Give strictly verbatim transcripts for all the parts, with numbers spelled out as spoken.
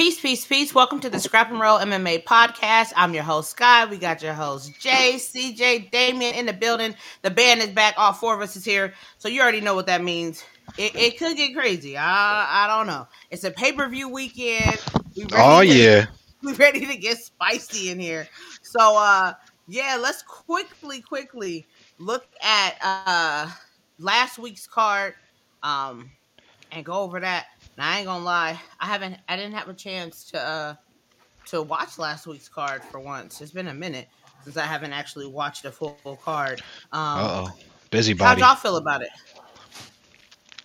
Peace, peace, peace. Welcome to the Scrap and Roll M M A podcast. I'm your host, Sky. We got your host, Jay, C J, Damien in the building. The band is back. All four of us is here. So you already know what that means. It, it could get crazy. I, I don't know. It's a pay-per-view weekend. We oh, to, yeah. We're ready to get spicy in here. So, uh, yeah, let's quickly, quickly look at uh, last week's card um, and go over that. And I ain't gonna lie, I haven't, I didn't have a chance to uh, to watch last week's card for once. It's been a minute since I haven't actually watched a full, full card. Um, Uh-oh. Busybody. How'd y'all feel about it?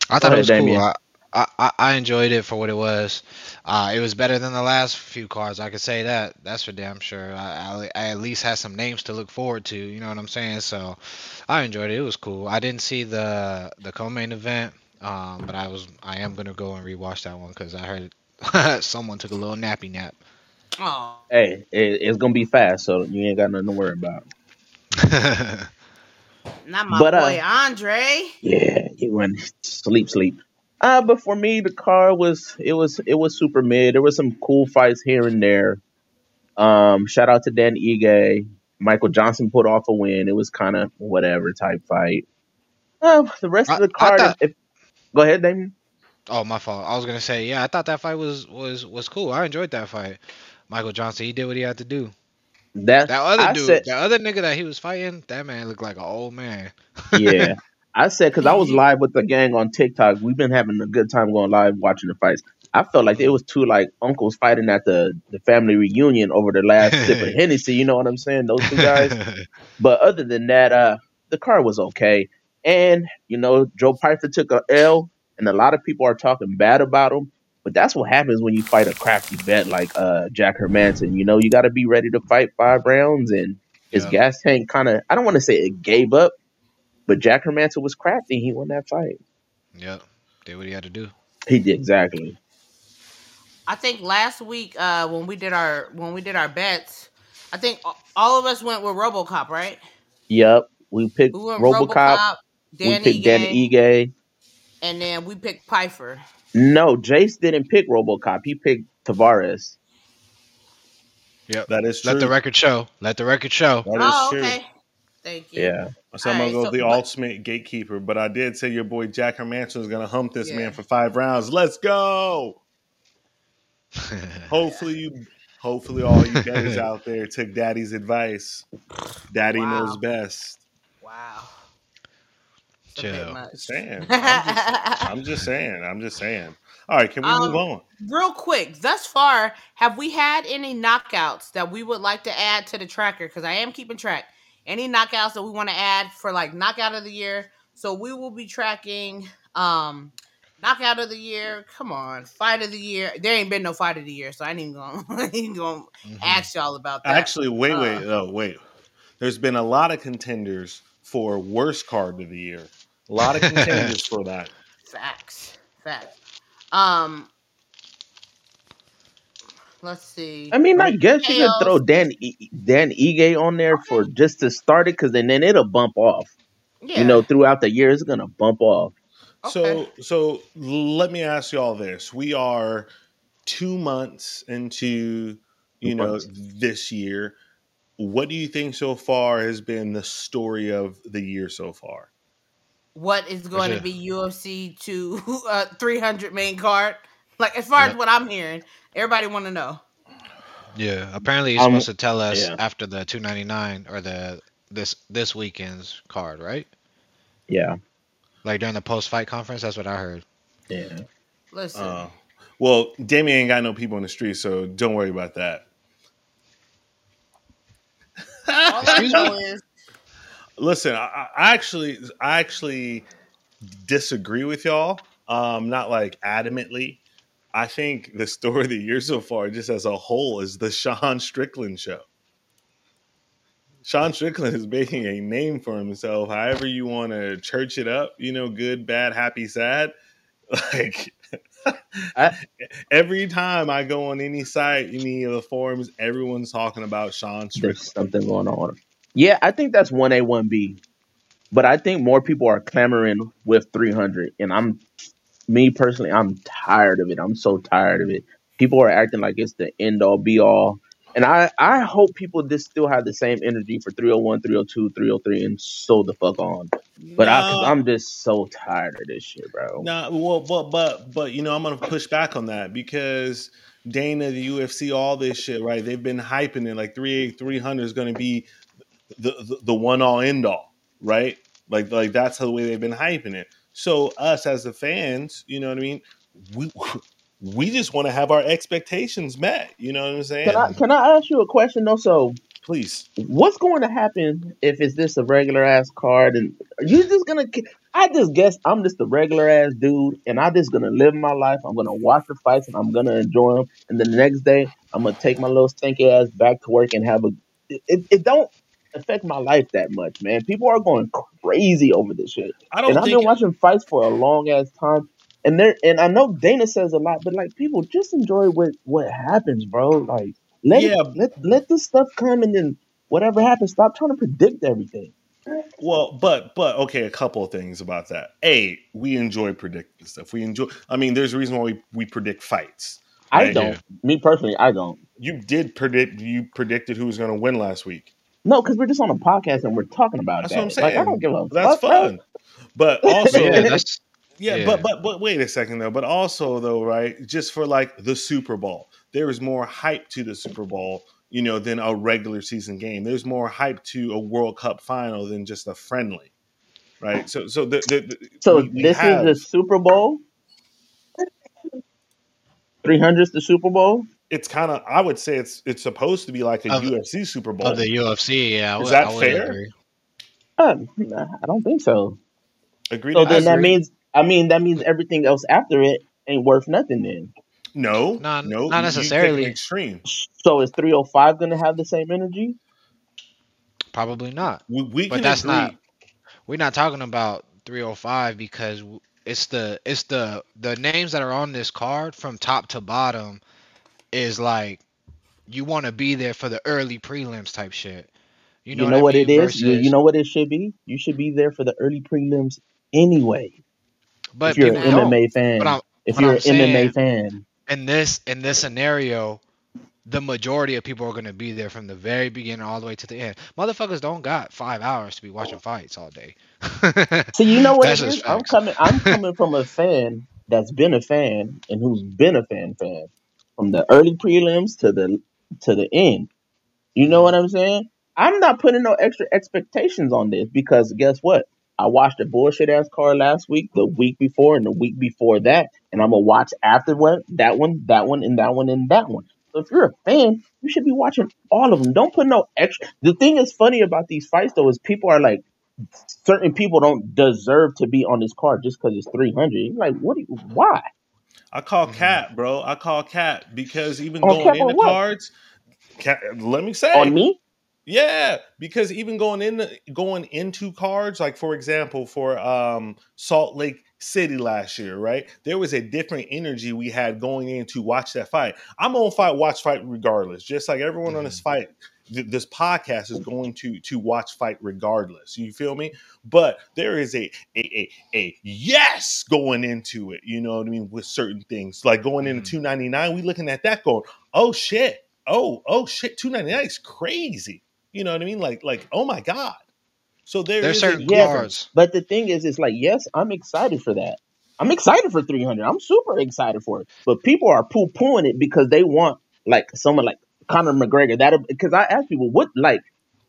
I thought it was Damien. cool. I, I, I enjoyed it for what it was. Uh, it was better than the last few cards. I could say that. That's for damn sure. I, I, I at least had some names to look forward to. You know what I'm saying? So I enjoyed it. It was cool. I didn't see the the co-main event. Um, but I was, I am gonna go and rewatch that one because I heard someone took a little nappy nap. Oh, hey, it, it's gonna be fast, so you ain't got nothing to worry about. Not my but, boy uh, Andre. Yeah, he went sleep, sleep. Uh, but for me, the car was it was it was super mid. There was some cool fights here and there. Um, shout out to Dan Ige. Michael Johnson put off a win. It was kind of whatever type fight. Uh, the rest I, of the card. Thought- if, Go ahead, Damien. Oh, my fault. I was going to say, yeah, I thought that fight was, was, was cool. I enjoyed that fight. Michael Johnson, he did what he had to do. That's, that other I dude, said, that other nigga that he was fighting, that man looked like an old man. Yeah. I said, because I was live with the gang on TikTok. We've been having a good time going live watching the fights. I felt like it was two, like, uncles fighting at the, the family reunion over the last sip of Hennessy. You know what I'm saying? Those two guys. But other than that, uh, the card was okay. And, you know, Joe Pyfer took an L, and a lot of people are talking bad about him. But that's what happens when you fight a crafty vet like uh, Jack Hermansson. You know, you got to be ready to fight five rounds. And his yeah. gas tank kind of, I don't want to say it gave up, but Jack Hermansson was crafty. He won that fight. Yeah, did what he had to do. He did, exactly. I think last week uh, when we did our when we did our bets, I think all of us went with RoboCop, right? Yep, we picked we RoboCop. RoboCop. Dan we picked Ige, Dan Ige. And then we picked Pyfer. No, Jace didn't pick RoboCop. He picked Tavares. Yep. That is true. Let the record show. Let the record show. That oh, is true. Okay. Thank you. Yeah. So I'm going to go so, with the but, ultimate gatekeeper, but I did say your boy Jack Hermansson is going to hump this yeah. man for five rounds. Let's go. Hopefully you... Hopefully all you guys out there took Daddy's advice. Daddy wow. knows best. Wow. Chill. I'm just, saying. I'm, just, I'm just saying. I'm just saying. All right, can we um, move on? Real quick, thus far, have we had any knockouts that we would like to add to the tracker? Because I am keeping track. Any knockouts that we want to add for, like, knockout of the year? So we will be tracking um, knockout of the year. Come on, fight of the year. There ain't been no fight of the year, so I ain't even going mm-hmm. to ask y'all about that. Actually, wait, uh, wait. Oh, wait. There's been a lot of contenders for worst card of the year. A lot of contenders for that. Facts. Facts. Um, let's see. I mean, I guess you could throw Dan e- Dan Ige on there for just to start it, because then, then it'll bump off. Yeah. You know, throughout the year, it's going to bump off. Okay. So, so let me ask you all this. We are two months into, you two know, months. this year. What do you think so far has been the story of the year so far? What is going yeah. to be U F C two uh, three hundred main card? Like, as far yeah. as what I'm hearing, everybody want to know. Yeah, apparently you're um, supposed to tell us yeah. after the two ninety-nine or the this this weekend's card, right? Yeah. Like during the post-fight conference, that's what I heard. Yeah. Listen. Uh, well, Damien ain't got no people in the street, so don't worry about that. All I know is. Listen, I, I actually, I actually disagree with y'all. Um, not like adamantly. I think the story of the year so far, just as a whole, is the Sean Strickland show. Sean Strickland is making a name for himself. However you want to church it up, you know, good, bad, happy, sad. Like I, every time I go on any site, any of the forums, everyone's talking about Sean Strickland. There's something going on. Yeah, I think that's one A, one B. But I think more people are clamoring with three hundred. And I'm, me personally, I'm tired of it. I'm so tired of it. people are acting like it's the end all be all. And I, I hope people just still have the same energy for three oh one, three oh two, three oh three, and so the fuck on. But no, I, 'cause I'm just so tired of this shit, bro. No, nah, well, but but but you know, I'm gonna push back on that because Dana, the U F C, all this shit, right? They've been hyping it like three eight, three hundred is gonna be the the, the one all end all, right? Like like that's the way they've been hyping it. So us as the fans, you know what I mean? We. We just want to have our expectations met. You know what I'm saying? Can I, can I ask you a question though? So please, what's going to happen if it's just a regular ass card? And are you just gonna? I just guess I'm just a regular ass dude, and I'm just gonna live my life. I'm gonna watch the fights, and I'm gonna enjoy them. And then the next day, I'm gonna take my little stinky ass back to work and have a. It, it don't affect my life that much, man. People are going crazy over this shit. I don't. And I've been it- watching fights for a long ass time. And there, and I know Dana says a lot, but like people just enjoy what, what happens, bro. Like let yeah. it, let let this stuff come, and then whatever happens, stop trying to predict everything. Well, but but okay, a couple of things about that. A, we enjoy predicting stuff. We enjoy. I mean, there's a reason why we, we predict fights. Right? I don't. Me personally, I don't. You did predict. You predicted who was going to win last week. No, because we're just on a podcast and we're talking about that's that. That's what I'm saying. Like, I don't give a that's fuck. That's fun. Bro. But also. Yeah, that's- Yeah, yeah, but but but wait a second though. But also though, right? Just for like the Super Bowl, there is more hype to the Super Bowl, you know, than a regular season game. There's more hype to a World Cup final than just a friendly, right? So so the, the, the so we, we this have, is the Super Bowl. three hundred is the Super Bowl. It's kind of I would say it's it's supposed to be like a of, U F C Super Bowl of the U F C. Yeah, is I, that I fair? Uh, I don't think so. Agreed. So then agree. that means. I mean, that means everything else after it ain't worth nothing then. No, not, no, not necessarily. Extreme. So is three oh five going to have the same energy? Probably not. We, we but that's agree. not. We're not talking about three oh five because it's the it's the the names that are on this card from top to bottom is like you want to be there for the early prelims type shit. You know, you know what, what it is? Versus, you know what it should be? You should be there for the early prelims anyway. But if you're an M M A fan, but I'm, if you're I'm an saying, M M A fan, in this in this scenario, the majority of people are going to be there from the very beginning all the way to the end. Motherfuckers don't got five hours to be watching fights all day. So you know what? It is? I'm coming. I'm coming from a fan that's been a fan and who's been a fan fan from the early prelims to the to the end. You know what I'm saying? I'm not putting no extra expectations on this because guess what? I watched a bullshit ass card last week, the week before, and the week before that, and I'm gonna watch after one, that one, that one, and that one, and that one. So if you're a fan, you should be watching all of them. Don't put no extra. The thing that's funny about these fights though is people are like, certain people don't deserve to be on this card just because it's three hundred. You're like, what? Do you, why? I call Cat, bro. I call Cat because even on going into cards, Kat, let me say on me. Yeah, because even going in, going into cards, like for example, for um, Salt Lake City last year, right? There was a different energy we had going in to watch that fight. I'm on fight, watch fight regardless. Just like everyone mm-hmm. on this fight, th- this podcast is going to to watch fight regardless. You feel me? But there is a a a, a yes going into it. You know what I mean? With certain things, like going into mm-hmm. two ninety-nine, we looking at that going, oh shit, oh oh shit, two ninety-nine is crazy. You know what I mean? Like, like, oh my God. So there There's is certain yes, cards. But the thing is, it's like, yes, I'm excited for that. I'm excited for three hundred. I'm super excited for it. But people are poo-pooing it because they want like someone like Connor McGregor. That because I asked people, what like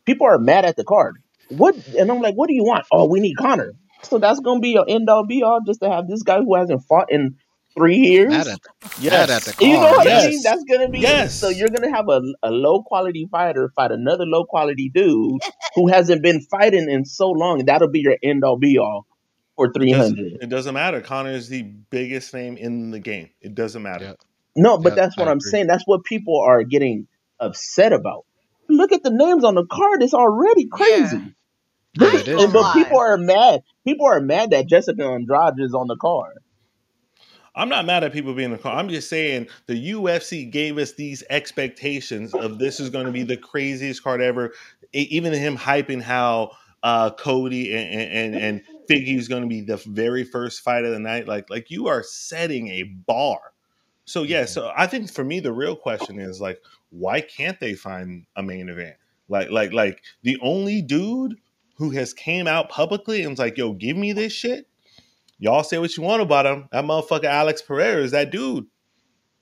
people are mad at the card. What and I'm like, what do you want? Oh, we need Connor. So that's gonna be your end all be all just to have this guy who hasn't fought in three years. Mad at, yes. mad at the card. You know what yes. I mean? That's gonna be yes. so you're gonna have a, a low quality fighter fight another low quality dude who hasn't been fighting in so long. That'll be your end all be all for three hundred. It, it doesn't matter. Connor is the biggest name in the game. It doesn't matter. Yep. No, but yep, that's what I I'm agree. saying. That's what people are getting upset about. Look at the names on the card. It's already crazy. Yeah. This, yeah, it is. And, but people are mad. People are mad that Jessica Andrade is on the card. I'm not mad at people being in the car. I'm just saying the U F C gave us these expectations of this is going to be the craziest card ever. Even him hyping how uh, Cody and and, and Figgy was going to be the very first fight of the night. Like, like you are setting a bar So, yeah, so I think for me, the real question is, like, why can't they find a main event? Like, like, like the only dude who has came out publicly and was like, yo, give me this shit. Y'all say what you want about him. That motherfucker Alex Pereira is that dude.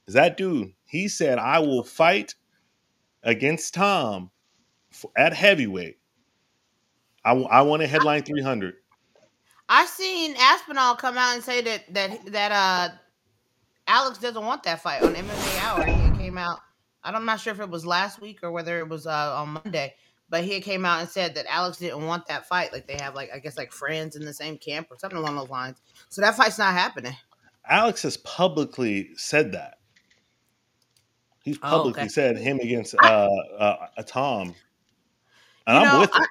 Is that dude. He said, I will fight against Tom for, at heavyweight. I, I want to headline three hundred. I seen Aspinall come out and say that, that, that, uh, Alex doesn't want that fight on M M A Hour. He came out. I'm not sure if it was last week or whether it was uh, on Monday, but he came out and said that Alex didn't want that fight. Like they have, like I guess, like friends in the same camp or something along those lines. So that fight's not happening. Alex has publicly said that. He's publicly oh, okay. said him against I, uh, uh, a Tom, and I'm know, with I, it.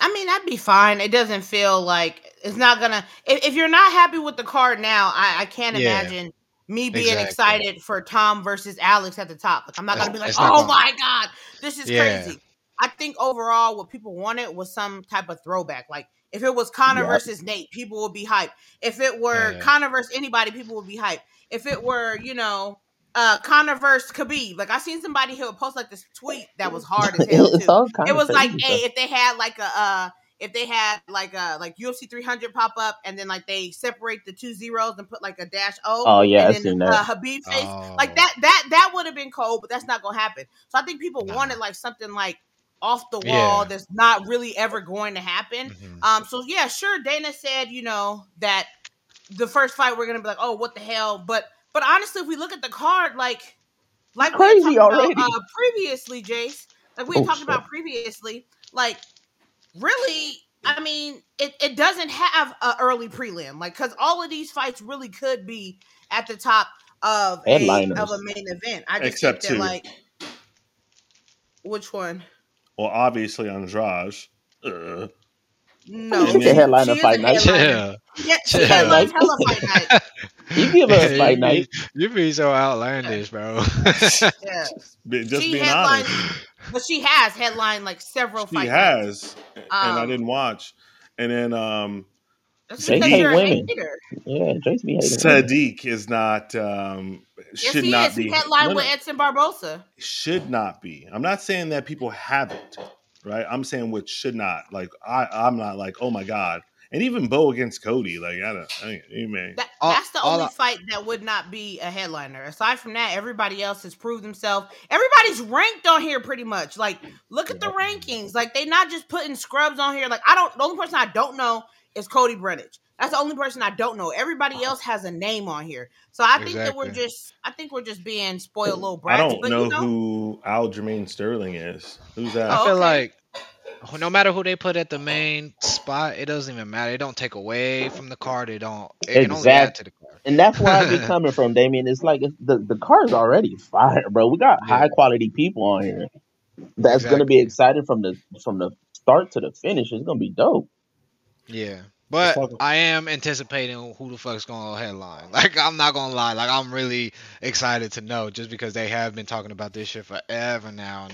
I mean, that'd be fine. It doesn't feel like. It's not gonna. If, if you're not happy with the card now, I, I can't yeah. imagine me being exactly. excited for Tom versus Alex at the top. Like I'm not gonna be like, "Oh my god, this is yeah. crazy." I think overall, what people wanted was some type of throwback. Like if it was Connor yep. versus Nate, people would be hyped. If it were yeah. Connor versus anybody, people would be hyped. If it were, you know, uh, Connor versus Khabib. Like I seen somebody who would post like this tweet that was hard as hell. Too. It was like, "Hey, if they had like a." Uh, If they had like a like U F C three hundred pop up and then like they separate the two zeros and put like a dash O. Oh yeah, and I've then, seen that. Uh, Khabib face oh. like that that that would have been cold, but that's not gonna happen. So I think people nah. wanted like something like off the wall yeah. that's not really ever going to happen. Mm-hmm. Um, so yeah, sure. Dana said you know that the first fight we're gonna be like, oh what the hell, but but honestly, if we look at the card, like like crazy we already about, uh, previously, Jace, like we oh, talked shit. about previously, like. Really, I mean, it, it doesn't have an early prelim, like because all of these fights really could be at the top of a, of a main event. I just Except think that, like, which one? Well, obviously, Andrade. Uh. No, she's a headliner fight night. Yeah, she headlines hella fight night. You give us yeah, fight you night. Be, you be so outlandish, bro. yeah. Be, just she being honest. But she has headlined like several she fight has, nights. She has. And um, I didn't watch. And then um Jace hate women. Yeah, Jace be hating Sadiq women. Is not um should yes, not is. Be. He headlined no, with Edson Barboza. Should not be. I'm not saying that people haven't, right? I'm saying which should not. Like I I'm not like, "Oh my god." And even Bo against Cody, like I don't, I mean, man. That, that's the all, only all fight that would not be a headliner. Aside from that, everybody else has proved themselves. Everybody's ranked on here pretty much. Like, look at the rankings. Like, they not just putting scrubs on here. Like, I don't. The only person I don't know is Cody Brennage. That's the only person I don't know. Everybody else has a name on here. So I exactly. think that we're just, I think we're just being spoiled little brats. I don't but know, you know who Aljamain Sterling is. Who's that? I feel okay. like. No matter who they put at the main spot, it doesn't even matter. It don't take away from the card. It don't. It exactly. can only add to the card. And that's where I be coming from, Damien. It's like it's, the the card's already fire, bro. We got yeah. high quality people on here. That's exactly. gonna be excited from the from the start to the finish. It's gonna be dope. Yeah, but I am anticipating who the fuck's gonna headline. Like I'm not gonna lie. Like I'm really excited to know just because they have been talking about this shit forever now.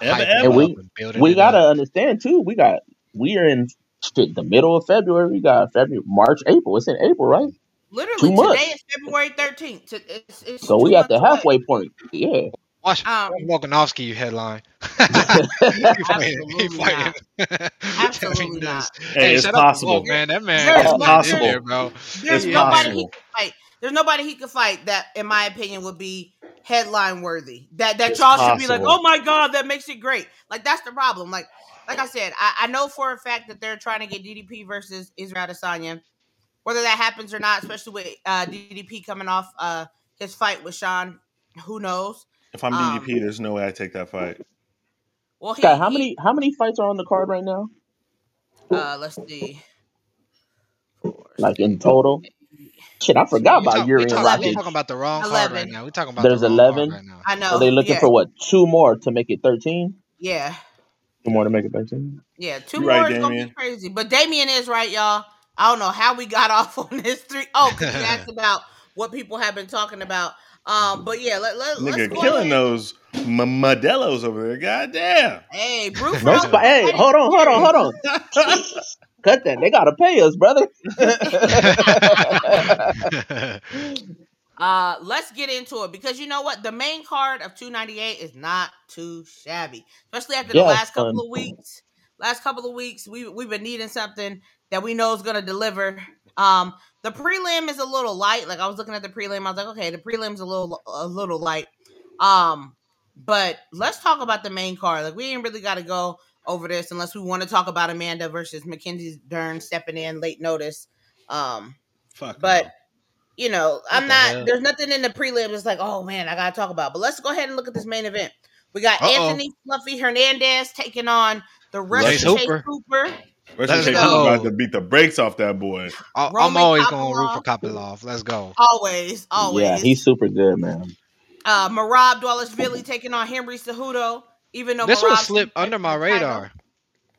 And And we we gotta up. understand too. We got we are in the middle of February. We got February, March, April. It's in April, right? Literally, two today months. Is February thirteenth. It's, it's so we got the halfway away. point. Yeah. Watch um, Volkanovski, you headline. Absolutely not. Absolutely not. Hey, it's possible, up, man. That man there's, is possible, there, bro. There's it's nobody possible. he could fight. There's nobody he could fight that, in my opinion, would be. Headline worthy that that it's y'all possible. should be like, oh my god, that makes it great. Like that's the problem. Like, like I said, I, I know for a fact that they're trying to get D D P versus Israel Adesanya. Whether that happens or not, especially with uh, D D P coming off uh, his fight with Sean, who knows? If I'm um, D D P, there's no way I take that fight. Well, he, god, how he, many how many fights are on the card right now? Uh, let's see. Four, like in total. Shit, I forgot we about talk, Urian Rocket. We're talking about the wrong card right now. We're talking about There's the wrong eleven. Card right now. I know. So they're looking yeah. for what? Two more to make it thirteen? Yeah. Two more to make it thirteen? Yeah, two You're more right, is going to be crazy. But Damien is right, y'all. I don't know how we got off on this three. Oh, because he asked about what people have been talking about. Um, But yeah, let, let, let's go. Nigga killing ahead. those m- Modelos over there. Goddamn. Hey, Bruce. no sp- hey, hold on, hold on, hold on. Cut that. They got to pay us, brother. Uh, let's get into it, because you know what? The main card of two ninety-eight is not too shabby, especially after yeah, the last couple fun. of weeks. Last couple of weeks, we, we've been needing something that we know is going to deliver. Um, the prelim is a little light. Like, I was looking at the prelim. I was like, okay, the prelim's a little a little light. Um, but let's talk about the main card. Like, we ain't really got to go over this unless we want to talk about Amanda versus Mackenzie Dern stepping in late notice. Um, Fuck but... No. You know, I'm not, there's nothing in the prelim that's like, oh man, I got to talk about. But let's go ahead and look at this main event. We got Uh-oh. Anthony Fluffy Hernandez taking on the Russian Chase Hooper. Russian Chase Hooper to beat the brakes off that boy. I- I'm always going to root for Kopilov. Let's go. Always, always. Yeah, he's super good, man. Uh, Merab Dvalishvili taking on Henry Cejudo, even though this Marab one slipped under my radar.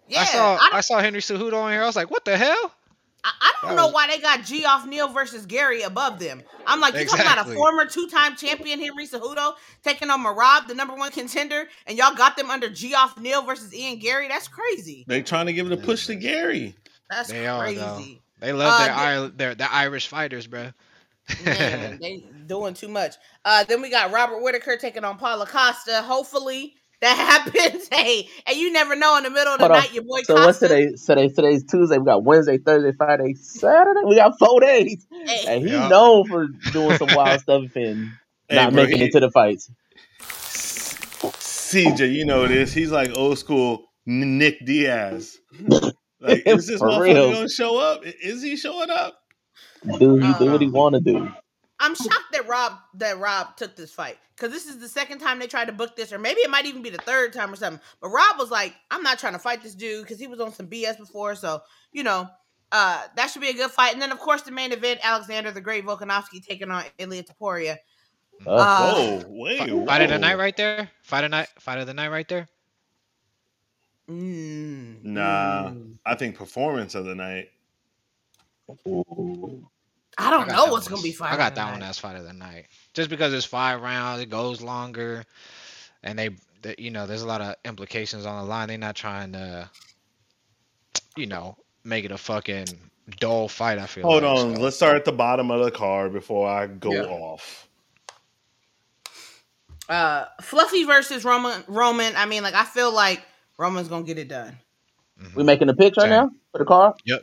Yeah, I saw I, I saw Henry Cejudo on here. I was like, what the hell? I don't know why they got Geoff Neal versus Gary above them. I'm like, you exactly. talking about a former two-time champion, Henry Cejudo, taking on Merab, the number one contender, and y'all got them under Geoff Neal versus Ian Garry? That's crazy. They trying to give it a push to Gary. That's they crazy. Are, they love uh, their, yeah. their, their Irish fighters, bro. Man, they doing too much. Uh, then we got Robert Whittaker taking on Paulo Costa. Hopefully that happens. Hey, and you never know in the middle of the Hold night, on. your boy. So Costa. What's today? Today, today's Tuesday. We got Wednesday, Thursday, Friday, Saturday. We got four days, hey. and he's yeah. known for doing some wild stuff and hey, not bro, making he, it to the fights. C J, you know this. He's like old school Nick Diaz. Like, is this motherfucker gonna show up? Is he showing up? Dude, he uh, do what he want to do. I'm shocked that Rob that Rob took this fight, because this is the second time they tried to book this, or maybe it might even be the third time or something. But Rob was like, I'm not trying to fight this dude, because he was on some B S before. So, you know, uh, that should be a good fight. And then, of course, the main event, Alexander the Great Volkanovski taking on Ilia Topuria. Oh, uh, whoa, wait, whoa. Fight of the night right there? Fight of, night, fight of the night right there? Mm. Nah, I think performance of the night. Ooh. I don't I know what's going to be fight. I got that night. one as fight of the night. Just because it's five rounds, it goes longer, and they, they, you know, there's a lot of implications on the line. They're not trying to, you know, make it a fucking dull fight, I feel Hold like, on. So. Let's start at the bottom of the card before I go yeah. off. Uh, Fluffy versus Roman. Roman. I mean, like, I feel like Roman's going to get it done. Mm-hmm. We making a pitch right Same. now for the card? Yep.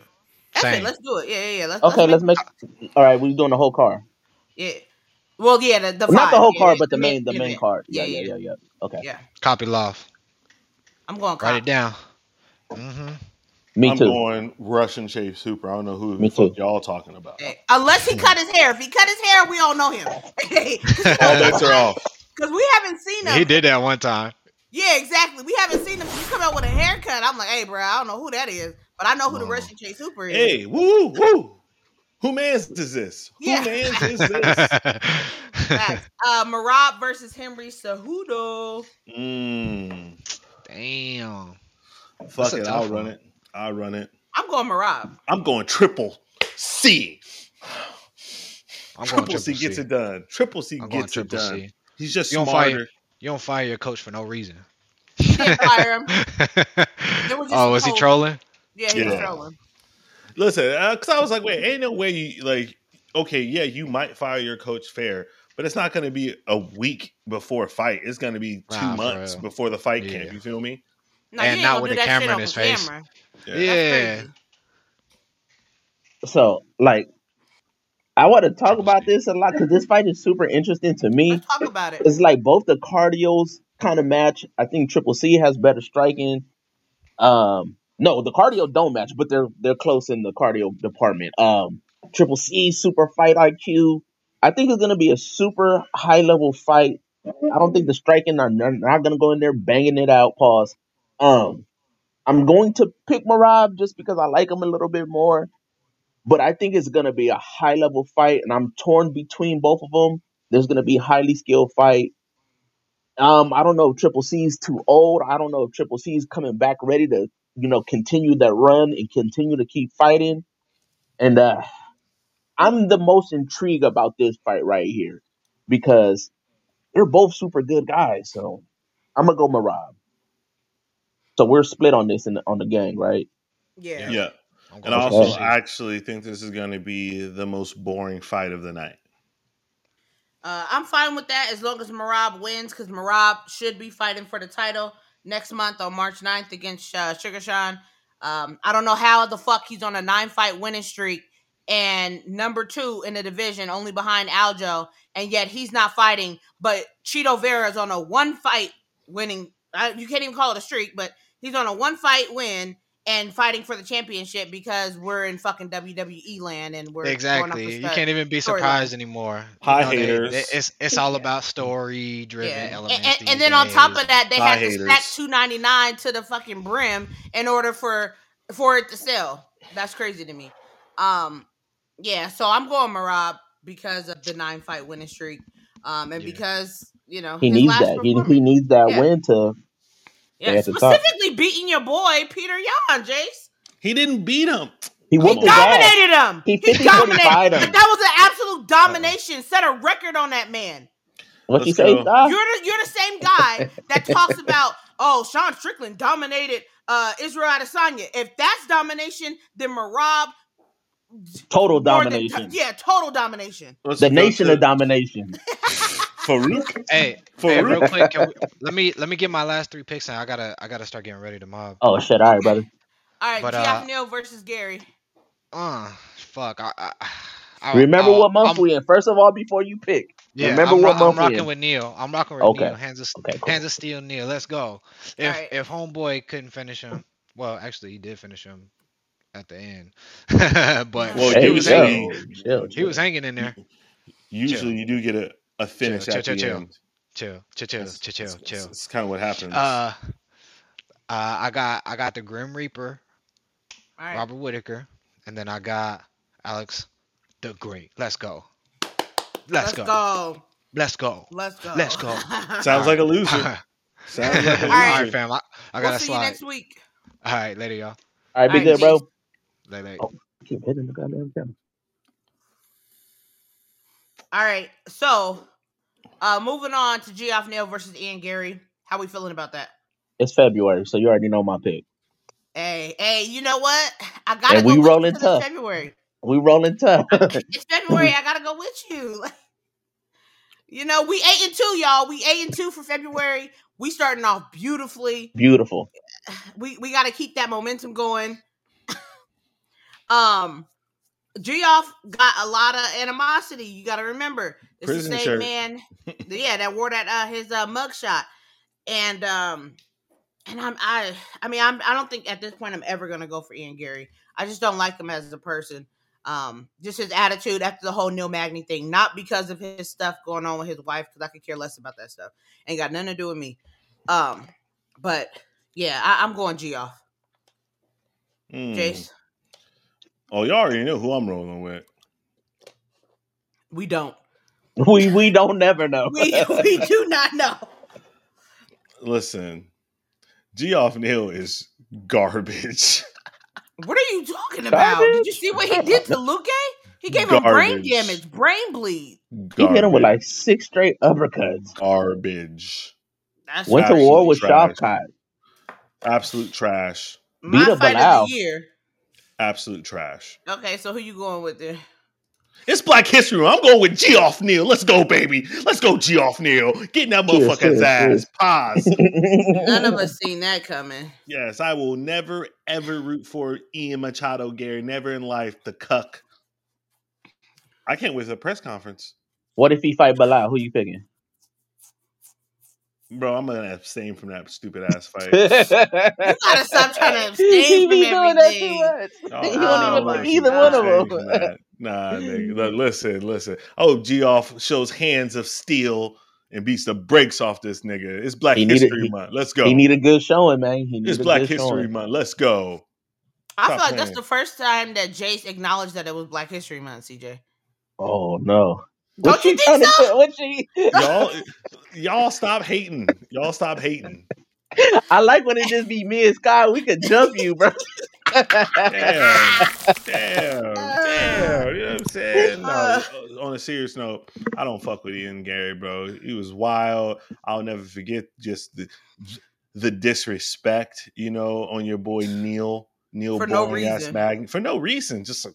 That's it. Let's do it. Yeah, yeah, yeah. Let's, okay, let's make. Let's make all right, we're doing the whole car. Yeah. Well, yeah, the, the well, not the whole yeah, car, yeah, but the main, the yeah, main yeah, card. Yeah, yeah, yeah, yeah, yeah. Okay. Yeah. Copy love. I'm going. Copy. Write it down. Mm-hmm. Me I'm too. I'm going Russian Chase Super. I don't know who the fuck y'all talking about. Hey, unless he cut his hair. If he cut his hair, we don't know him. That's off. Because we haven't seen him. He did that one time. Yeah, exactly. We haven't seen him. You come out with a haircut. I'm like, hey, bro, I don't know who that is. But I know who the Russian Chase Hooper is. Hey, woo, woo. Who mans is this? Yeah. Who mans is this? uh, Merab versus Henry Cejudo. Mm. Damn. Fuck it. I'll one. run it. I'll run it. I'm going Merab. I'm going triple C. I'm triple, going triple C gets C. it done. Triple C I'm gets triple it done. C. He's just you smarter. Don't fire, you don't fire your coach for no reason. You can't fire him. Oh, was he trolling? Yeah, he yeah. was trolling. Listen, because uh, I was like, wait, ain't no way you, like, okay, yeah, you might fire your coach fair, but it's not going to be a week before fight. It's going to be two nah, months before the fight yeah. camp. You feel me? No, and not with a camera in his face. Camera. Yeah. yeah. So, like, I want to talk about this a lot, because this fight is super interesting to me. Let's talk about it. It's like both the cardios kind of match. I think Triple C has better striking. Um, No, the cardio don't match, but they're they're close in the cardio department. Um, Triple C, super fight I Q. I think it's going to be a super high-level fight. I don't think the striking are not, not going to go in there banging it out. Pause. Um, I'm going to pick Merab just because I like him a little bit more, but I think it's going to be a high-level fight, and I'm torn between both of them. There's going to be a highly skilled fight. Um, I don't know if Triple C is too old. I don't know if Triple C is coming back ready to you know, continue that run and continue to keep fighting. And uh, I'm the most intrigued about this fight right here, because they're both super good guys. So I'm going to go Merab. So we're split on this in the, on the gang, right? Yeah. Yeah. And I also actually think this is going to be the most boring fight of the night. Uh, I'm fine with that as long as Merab wins, because Merab should be fighting for the title next month on March ninth against uh, Sugar Sean. Um, I don't know how the fuck he's on a nine-fight winning streak and number two in the division, only behind Aljo, and yet he's not fighting. But Chito Vera is on a one-fight winning. I, you can't even call it a streak, but he's on a one-fight win and fighting for the championship because we're in fucking W W E land and we're exactly. You can't even be surprised anymore. Hi, you know, haters. They, they, it's it's all about story-driven yeah. elements. And, and, and then on top of that, they have to stack two ninety-nine to the fucking brim in order for for it to sell. That's crazy to me. Um, yeah. So I'm going Merab because of the nine fight winning streak, um, and yeah. because you know he needs that. He, he needs that yeah. win to. Yeah, specifically top. beating your boy, Peter Yan, Jace. He didn't beat him. He, he dominated ass. him. He, he dominated him. That was an absolute domination. Set a record on that man. What you say, Doc? You're the, you're the same guy that talks about, oh, Sean Strickland dominated uh, Israel Adesanya. If that's domination, then Merab. Total domination. Than, yeah, total domination. Let's the nation to- of domination. Farouk, hey, hey, real quick, can we, let me let me get my last three picks, and I gotta I gotta start getting ready to mob. Oh shit! All right, brother. All right, Geoff Neal versus Gary. Uh, fuck. I, I, I remember I'll, what month I'm, we in. First of all, before you pick, yeah, remember I'm, what I'm month rocking we in. with Neal. I'm rocking with okay. Neal. Hands of okay, cool. hands of steel, Neal. Let's go. If right. if homeboy couldn't finish him, well, actually he did finish him at the end, but well, hey, he was chill. hanging. Chill, chill. He was hanging in there. Usually, chill. you do get a. A finish chill, at chill, the chill, end. Chill, chill, chill, that's, chill, chill, chill. It's kind of what happens. Uh, uh, I got, I got the Grim Reaper, right. Robert Whittaker, and then I got Alex the Great. Let's go. Let's, Let's go. go. Let's go. Let's go. Let's go. Sounds right. like a loser. Sounds like a loser. All right, fam. I, I we'll got to slide. See you next week. All right, later, y'all. All right, be good, bro. Later. later. Oh, keep hitting the goddamn camera. All right, so uh, moving on to Geoff Neal versus Ian Garry. How we feeling about that? It's February, so you already know my pick. Hey, hey, you know what? I gotta and go we with rolling you tough. February. We rolling tough. It's February. I gotta go with you. You know, we eight and two, y'all. We eight and two for February. We starting off beautifully. Beautiful. We we gotta keep that momentum going. um. Geoff got a lot of animosity. You got to remember, it's Prison the same shirt. man, yeah, that wore that uh, his uh, mugshot, and um, and I'm I, I mean I'm I don't think at this point I'm ever gonna go for Ian Garry. I just don't like him as a person. Um, just his attitude after the whole Neil Magny thing, not because of his stuff going on with his wife, because I could care less about that stuff. Ain't got nothing to do with me. Um, but yeah, I, I'm going Geoff. Mm. Jace. Oh, y'all already know who I'm rolling with. We don't. We we don't never know. we, we do not know. Listen, Geoff Neal is garbage. What are you talking about? Garbage? Did you see what he did to Luque? He gave garbage. him brain damage, brain bleed. Garbage. He hit him with like six straight uppercuts. Garbage. That's Went to war with Shavkat. Absolute trash. My Beat up fight Bilal. of the year. Absolute trash. Okay, so who you going with there? It's Black History Month. I'm going with Geoff Neal. Let's go, baby. Let's go, Geoff Neal. Getting that motherfucker's yes, ass. Yes. Pause. None of us seen that coming. Yes, I will never, ever root for Ian Machado Garry. Never in life. The cuck. I can't wait for the press conference. What if he fight Bilal? Who you picking? Bro, I'm gonna abstain from that stupid ass fight. You gotta stop trying to abstain from everything. That too much. Oh, you don't even like either one of them. Nah, nigga. Listen, listen. Oh, Geoff shows hands of steel and beats the brakes off this nigga. It's Black History Month. Let's go. He need a good showing, man. It's Black History Month. Let's go. I feel like that's the first time that Jace acknowledged that it was Black History Month, C J. Oh no. What Don't you, you think so? What you... y'all, y'all stop hating. Y'all stop hating. I like when it just be me and Sky. We could jump you, bro. damn, damn, damn. You know what I'm saying? No, on a serious note, I don't fuck with Ian Garry, bro. He was wild. I'll never forget just the the disrespect, you know, on your boy Neil. Neil for no reason. Mag- for no reason. Just like,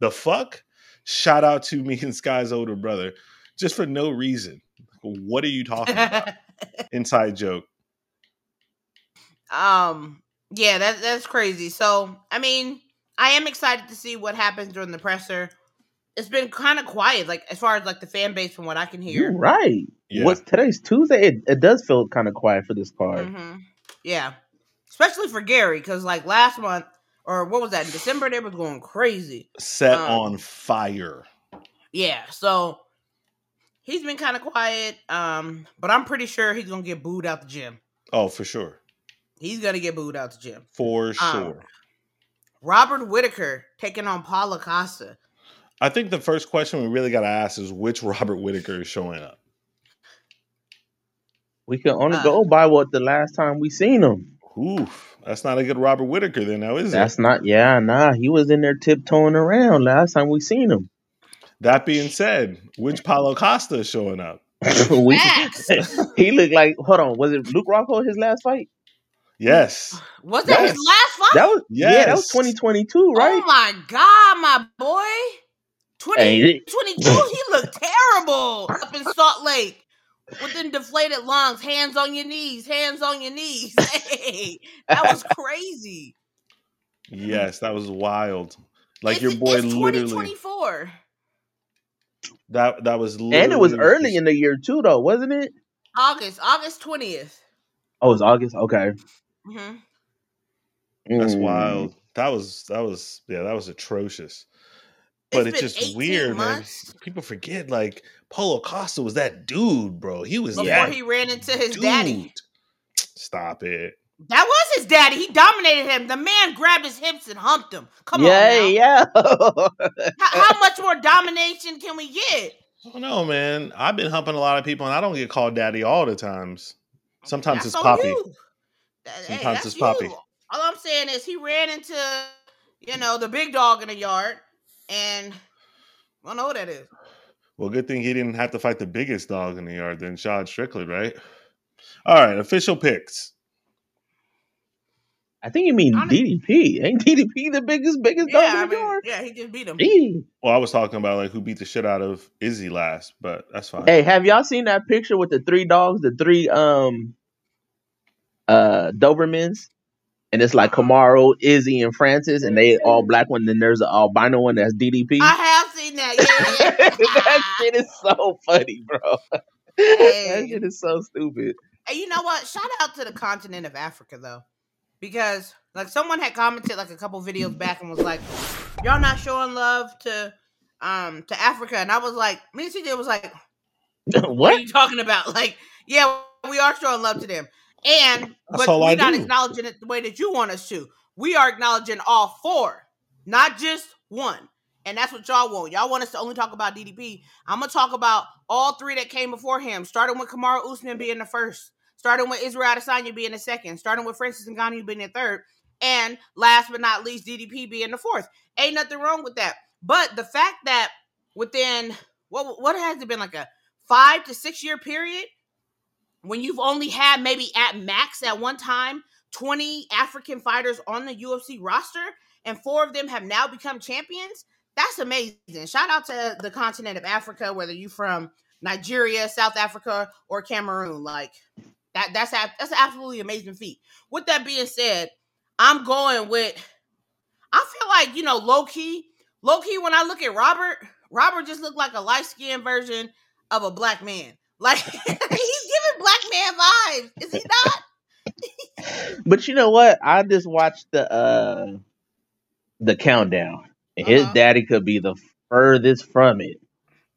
the fuck? Shout out to me and Sky's older brother. just for no reason. What are you talking about? Inside joke. Um. Yeah, that that's crazy. So, I mean, I am excited to see what happens during the presser. It's been kind of quiet, like as far as like the fan base, from what I can hear. You're right. Yeah. What's today's Tuesday? It, it does feel kind of quiet for this card. Mm-hmm. Yeah, especially for Gary, because like last month or what was that in December, they were going crazy, set um, on fire. Yeah, so he's been kind of quiet, um, but I'm pretty sure he's gonna get booed out the gym. Oh, for sure. He's gonna get booed out the gym for sure. Um, Robert Whittaker taking on Paulo Costa. I think the first question we really got to ask is which Robert Whittaker is showing up. We can only uh, go by what the last time we seen him. Oof, that's not a good Robert Whittaker then, now, is that's it? That's not, yeah, nah. He was in there tiptoeing around last time we seen him. That being said, which Paulo Costa is showing up? we, he looked like, hold on, was it Luke Rockhold his last fight? Yes. Was that yes. his last fight? That was, yes. Yeah, that was twenty twenty-two, right? Oh my God, my boy. twenty twenty-two, he looked terrible up in Salt Lake with them deflated lungs, hands on your knees, hands on your knees. Hey, that was crazy. Yes, that was wild. Like it's, your boy it's literally twenty twenty-four. That that was literally. And it was early in the year too, though, wasn't it? August, August twentieth. Oh, it's August. Okay. Mm-hmm. That's mm. wild. That was that was yeah, that was atrocious. But it's, it's just weird, months. man. People forget, like, Paulo Costa was that dude, bro. He was Before that he ran into his dude. daddy. Stop it. That was his daddy. He dominated him. The man grabbed his hips and humped him. Come Yay, on now. Yeah. how, how much more domination can we get? I don't know, man. I've been humping a lot of people, and I don't get called daddy all the times. Sometimes that's it's Poppy. That, Sometimes hey, it's you. Poppy. All I'm saying is he ran into, you know, the big dog in the yard. And I don't know what that is. Well, good thing he didn't have to fight the biggest dog in the yard then, Sean Strickland, right? All right, official picks. I think you mean D D P. Ain't D D P the biggest, biggest yeah, dog I in the mean, yard? Yeah, he just beat him. D. Well, I was talking about like who beat the shit out of Izzy last, but that's fine. Hey, have y'all seen that picture with the three dogs, the three um, uh, Dobermans? And it's like Kamaru, Izzy, and Francis, and they all black one. Then there's an albino one that's D D P. I have seen that. Yeah, yeah. That shit is so funny, bro. Hey. That shit is so stupid. And you know what? Shout out to the continent of Africa, though. Because, like, someone had commented, like, a couple videos back and was like, y'all not showing love to um to Africa. And I was like, me and C J was like, what? What are you talking about? Like, yeah, we are showing love to them. And That's but we're not do. acknowledging it the way that you want us to. We are acknowledging all four, not just one. And that's what y'all want. Y'all want us to only talk about D D P. I'm going to talk about all three that came before him, starting with Kamaru Usman being the first, starting with Israel Adesanya being the second, starting with Francis Ngannou being the third, and last but not least, D D P being the fourth. Ain't nothing wrong with that. But the fact that within, what, what has it been, like a five to six year period, when you've only had maybe at max at one time twenty African fighters on the U F C roster, and four of them have now become champions, that's amazing. Shout out to the continent of Africa, whether you're from Nigeria, South Africa, or Cameroon. Like that, that's that's an absolutely amazing feat. With that being said, I'm going with. I feel like you know, low key, low key. When I look at Robert, Robert just looked like a light skinned version of a black man. Like. Black man vibes, is he not? But you know what? I just watched the uh, the countdown. Uh-huh. His daddy could be the furthest from it.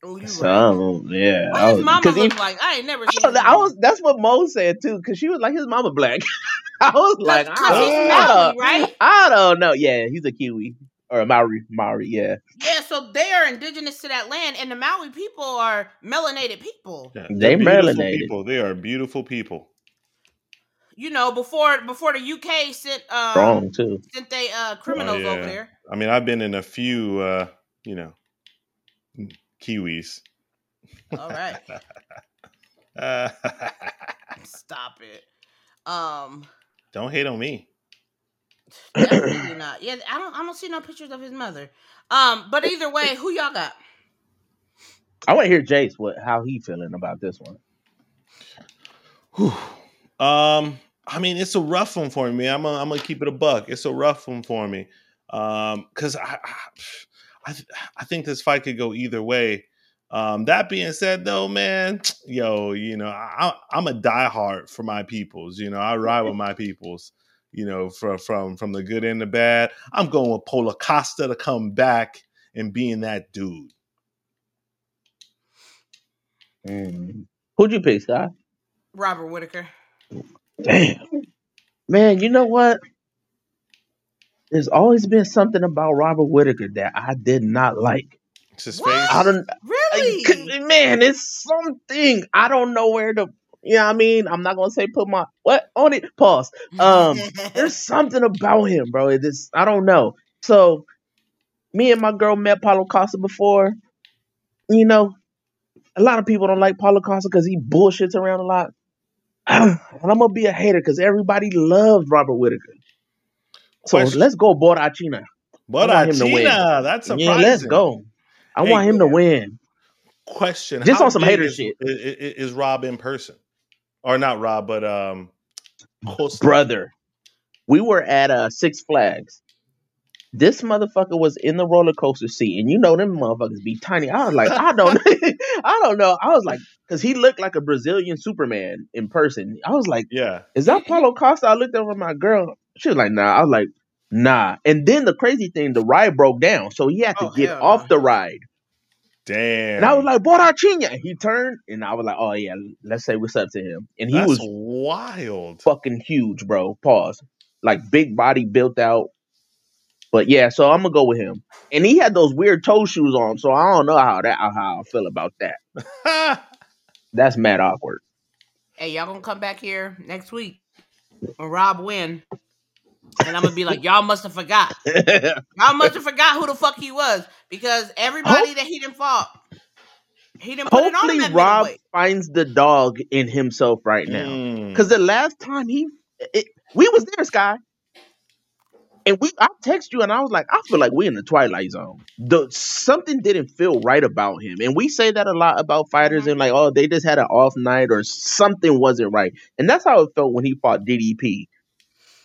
Oh, you so right. yeah, what I was, his mama looked like I ain't never. Seen I, I was. That's what Mo said too, because she was like his mama black. I was like, I don't know, right? I don't know. Yeah, he's a Kiwi or a Maori. Maori, yeah. Yeah, so they are indigenous to that land, and the Maui people are melanated people. Yeah, they melanated people. They are beautiful people. You know, before before the U K sent um, Wrong, too. sent they uh, criminals oh, yeah. over there. I mean, I've been in a few, uh, you know, Kiwis. All right. Stop it. Um, Don't hate on me. Definitely not. Yeah, I don't. I don't see no pictures of his mother. Um, but either way, who y'all got? I want to hear Jace what how he feeling about this one. Whew. Um, I mean, it's a rough one for me. I'm a, I'm gonna keep it a buck. It's a rough one for me um, because I I, I think this fight could go either way. Um, that being said, though, man, yo, you know, I, I'm a diehard for my peoples. You know, I ride with my peoples. You know, from from from the good and the bad. I'm going with Paulo Costa to come back and being that dude. Mm. Who'd you pick, Scott? Robert Whittaker. Damn, man, you know what? There's always been something about Robert Whittaker that I did not like. It's his face. I don't really, I, man. It's something I don't know where to. You know what I mean? I'm not gonna say put my what on it. Pause. Um, there's something about him, bro. It's I don't know. So, me and my girl met Paulo Costa before. You know, a lot of people don't like Paulo Costa because he bullshits around a lot. And I'm gonna be a hater because everybody loved Robert Whittaker. So Question. let's go, Borachina. Borachina, that's surprising. Yeah, let's go. I hey, want him to win. Question: just on some hater is, shit. Is, is Rob in person? Or not Rob, but um, Costa. Brother, we were at uh, Six Flags. This motherfucker was in the roller coaster seat, and you know them motherfuckers be tiny. I was like, I don't, I don't know. I was like, because he looked like a Brazilian Superman in person. I was like, yeah, is that Paulo Costa? I looked over at my girl. She was like, nah. I was like, nah. And then the crazy thing, the ride broke down, so he had to oh, get off no. the ride. Damn. And I was like, Borachina. He turned, and I was like, oh, yeah, let's say what's up to him. And he That's was wild. Fucking huge, bro. Pause. Like, big body built out. But, yeah, so I'm going to go with him. And he had those weird toe shoes on, so I don't know how that how I feel about that. That's mad awkward. Hey, y'all going to come back here next week when Rob win. And I'm going to be like, y'all must have forgot. Y'all must have forgot who the fuck he was. Because everybody Hope- that he didn't fought, he didn't put it on that Rob midway. Finds the dog in himself right now. Because mm. the last time he... It, we was there, Sky. And we, I text you and I was like, I feel like we in the Twilight Zone. The, something didn't feel right about him. And we say that a lot about fighters and like, oh, they just had an off night or something wasn't right. And that's how it felt when he fought D D P.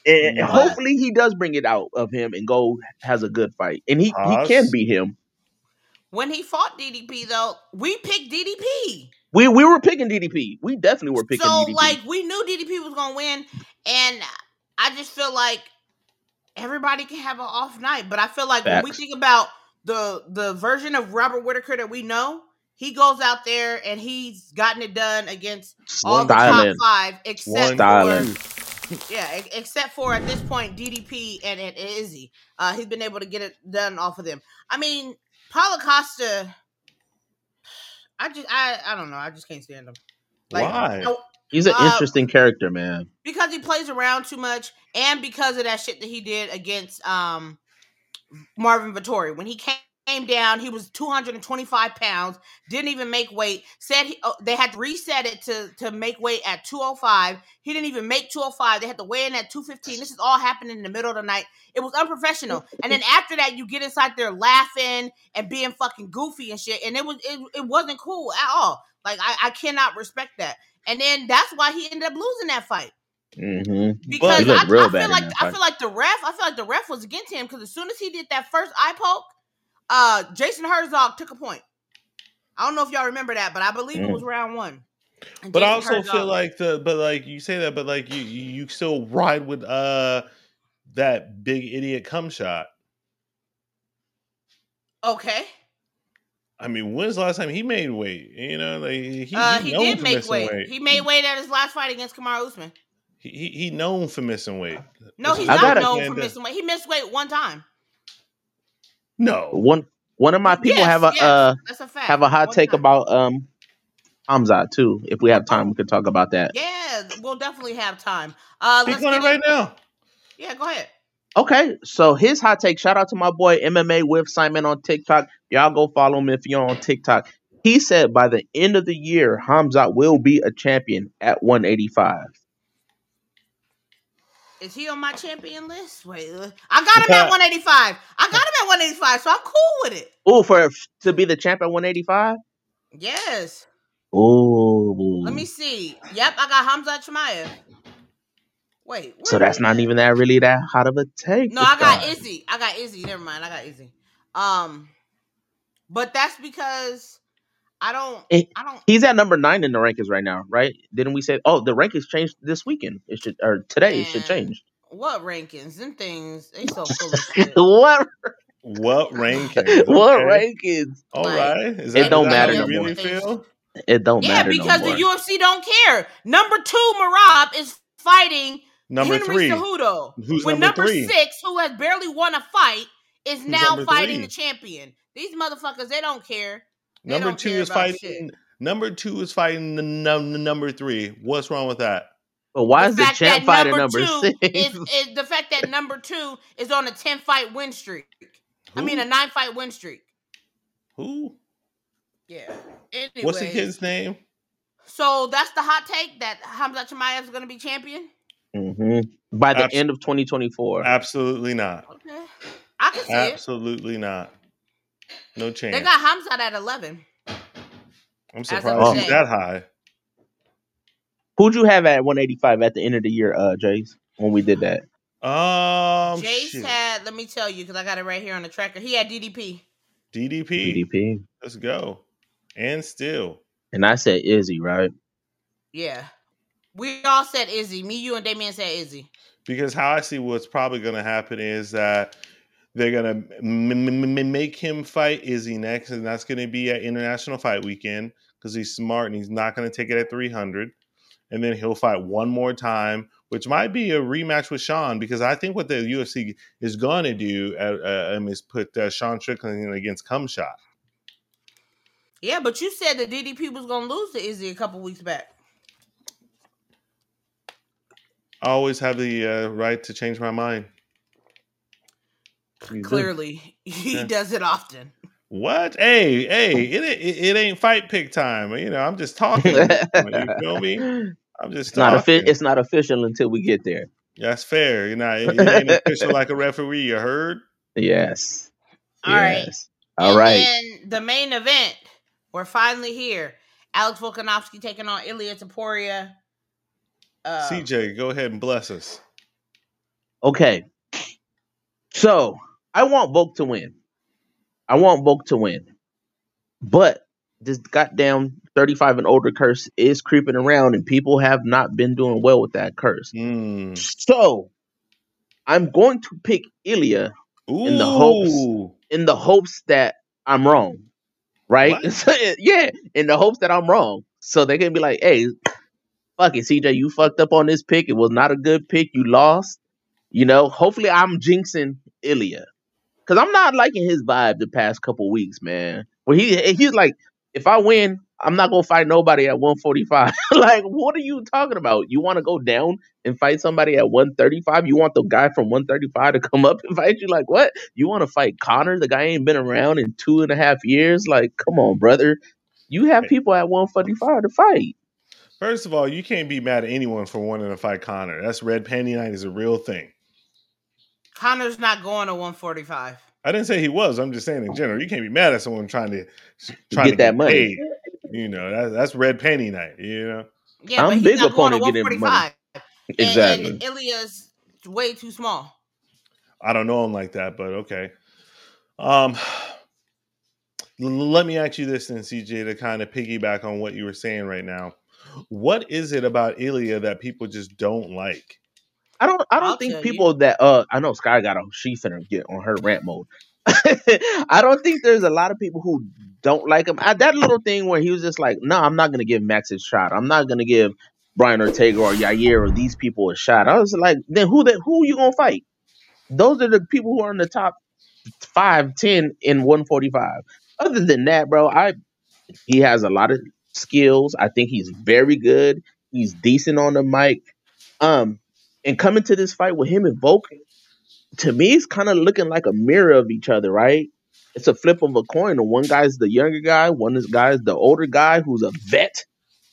And what? Hopefully he does bring it out of him and go has a good fight. And he, he can beat him. When he fought D D P, though, we picked D D P. We we were picking D D P. We definitely were picking so, D D P. So, like, we knew D D P was going to win. And I just feel like everybody can have an off night. But I feel like Facts. When we think about the, the version of Robert Whittaker that we know, he goes out there and he's gotten it done against all One the island. top five except One for... Yeah, except for at this point, D D P and, and Izzy. Uh, he's been able to get it done off of them. I mean, Paulo Costa, I just, I, I don't know. I just can't stand him. Like, why? You know, he's an uh, interesting character, man. Because he plays around too much and because of that shit that he did against um, Marvin Vettori. When he came came down, he was two hundred twenty-five pounds, didn't even make weight, said he, oh, they had to reset it to, to make weight at two oh five. He didn't even make two oh five. They had to weigh in at two fifteen. This is all happening in the middle of the night. It was unprofessional. And then after that, you get inside there laughing and being fucking goofy and shit. And it, was, it, it wasn't cool at all. Like, I, I cannot respect that. And then that's why he ended up losing that fight. Mm-hmm. Because I, I, feel like, I feel like the ref, I feel like the ref was against him because as soon as he did that first eye poke, Uh, Jason Herzog took a point. I don't know if y'all remember that, but I believe mm. it was round one. And but Jason I also Herzog feel like the, but like you say that, but like you, you still ride with uh that big idiot cum shot. Okay. I mean, when's the last time he made weight? You know, like he, uh, he, he did make weight. weight. He made weight at his last fight against Kamaru Usman. He he, he known for missing weight. No, he's I not known for missing weight. He missed weight one time. No, one one of my people yes, have a yes. uh, That's a fact. have a hot one take time. about um Khamzat too. If we have time, we could talk about that. Yeah, we'll definitely have time. Uh, Speak on it right now. Yeah, go ahead. Okay, so his hot take. Shout out to my boy M M A with Simon on TikTok. Y'all go follow him if you're on TikTok. He said by the end of the year, Khamzat will be a champion at one eighty-five. Is he on my champion list? Wait, I got him at one eighty-five. I got him at one eighty-five, so I'm cool with it. Oh, for to be the champ at one eighty-five? Yes. Oh. Let me see. Yep, I got Khamzat Chimaev. Wait. So that's not even that really that hot of a take. No, I got Izzy. I got Izzy. Never mind. I got Izzy. Um, but that's because I don't. It, I don't. He's at number nine in the rankings right now, right? Didn't we say? Oh, the rankings changed this weekend. It should or today. Man, it should change. What rankings? Them things. They so full of shit. What? What rankings? Okay. What rankings? All right. Is that, it don't matter no really more. Feel? It don't yeah, matter. Yeah, because no more. The U F C don't care. Number two, Merab is fighting number Henry Cejudo. Who's when number, number three? six, who has barely won a fight, is Who's now fighting three? The champion. These motherfuckers, they don't care. They number don't two care is fighting. Shit. Number two is fighting the num- number three. What's wrong with that? But why the is the champ fighting number, number six? Is, is the fact that number two is on a ten fight win streak. Who? I mean, a nine fight win streak. Who? Yeah. Anyways, what's the kid's name? So that's the hot take that Khamzat Chimaev is going to be champion? Mm-hmm. By the Abs- end of twenty twenty-four. Absolutely not. Okay. I can see absolutely it. Absolutely not. No chance. They got Khamzat at eleven. I'm surprised he's that high. Who'd you have at one eighty-five at the end of the year, uh, Jace, when we did that? Um, Jace shit. had, let me tell you, because I got it right here on the tracker. He had D D P. D D P. D D P. Let's go. And still. And I said Izzy, right? Yeah. We all said Izzy. Me, you, and Damien said Izzy. Because how I see what's probably going to happen is that they're going to m- m- m- make him fight Izzy next, and that's going to be at International Fight Weekend because he's smart and he's not going to take it at three hundred. And then he'll fight one more time, which might be a rematch with Sean, because I think what the U F C is going to do uh, um, is put uh, Sean Strickland in against Cumshot. Yeah, but you said that D D P was going to lose to Izzy a couple weeks back. I always have the uh, right to change my mind. Clearly, he yeah. does it often. What? Hey, hey, it, it it ain't fight pick time. You know, I'm just talking. You feel me? I'm just it's talking. Not fi- it's not official until we get there. That's fair. You know, it, it ain't official like a referee. You heard? Yes. All yes. right. All and right. And the main event, we're finally here. Alex Volkanovski taking on Ilia Topuria. Uh, C J, go ahead and bless us. Okay. So, I want Volk to win. I want Volk to win, but this goddamn thirty-five and older curse is creeping around, and people have not been doing well with that curse. Mm. So I'm going to pick Ilia Ooh. in the hopes in the hopes that I'm wrong, right? Yeah, in the hopes that I'm wrong, so they can be like, "Hey, fuck it, C J, you fucked up on this pick. It was not a good pick. You lost." You know, hopefully I'm jinxing Ilia. Cause I'm not liking his vibe the past couple weeks, man. Where he he's like, if I win, I'm not gonna fight nobody at one forty-five. Like, what are you talking about? You want to go down and fight somebody at one thirty-five? You want the guy from one thirty-five to come up and fight you? Like, what? You want to fight Connor? The guy ain't been around in two and a half years. Like, come on, brother. You have people at one forty-five to fight. First of all, you can't be mad at anyone for wanting to fight Connor. That's Red Panty Night is a real thing. Connor's not going to one forty-five. I didn't say he was. I'm just saying in general, you can't be mad at someone trying to trying get to that get money. Paid. You know, that, that's Red Panty Night. You know, yeah, I'm but he's big not upon going to getting money. Exactly. And, and Ilia's way too small. I don't know him like that, but okay. Um, let me ask you this, then, C J, to kind of piggyback on what you were saying right now. What is it about Ilia that people just don't like? I don't. I don't I'll think people you. that. Uh, I know Sky got on. She finna get on her rant mode. I don't think there's a lot of people who don't like him. I, that little thing where he was just like, "No, nah, I'm not gonna give Max a shot. I'm not gonna give Brian Ortega or Yair or these people a shot." I was like, "Then who? That who you gonna fight? Those are the people who are in the top five, ten in one forty-five. Other than that, bro, I he has a lot of skills. I think he's very good. He's decent on the mic. Um. And coming to this fight with him and Volk, to me, it's kind of looking like a mirror of each other, right? It's a flip of a coin. One guy's the younger guy. One guy's the older guy who's a vet,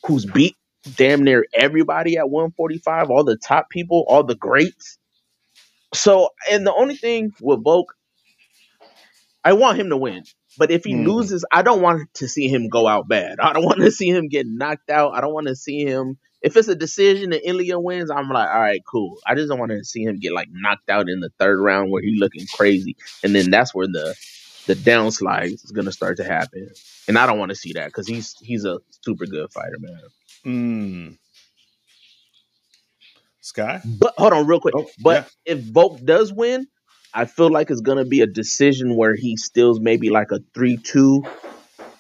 who's beat damn near everybody at one forty-five, all the top people, all the greats. So, and the only thing with Volk, I want him to win. But if he mm. loses, I don't want to see him go out bad. I don't want to see him get knocked out. I don't want to see him. If it's a decision and Ilia wins, I'm like, all right, cool. I just don't want to see him get like knocked out in the third round where he's looking crazy. And then that's where the the downslide is going to start to happen. And I don't want to see that because he's, he's a super good fighter, man. Mm. Sky? But hold on real quick. Oh, but yeah. if Volk does win, I feel like it's going to be a decision where he steals maybe like a three two,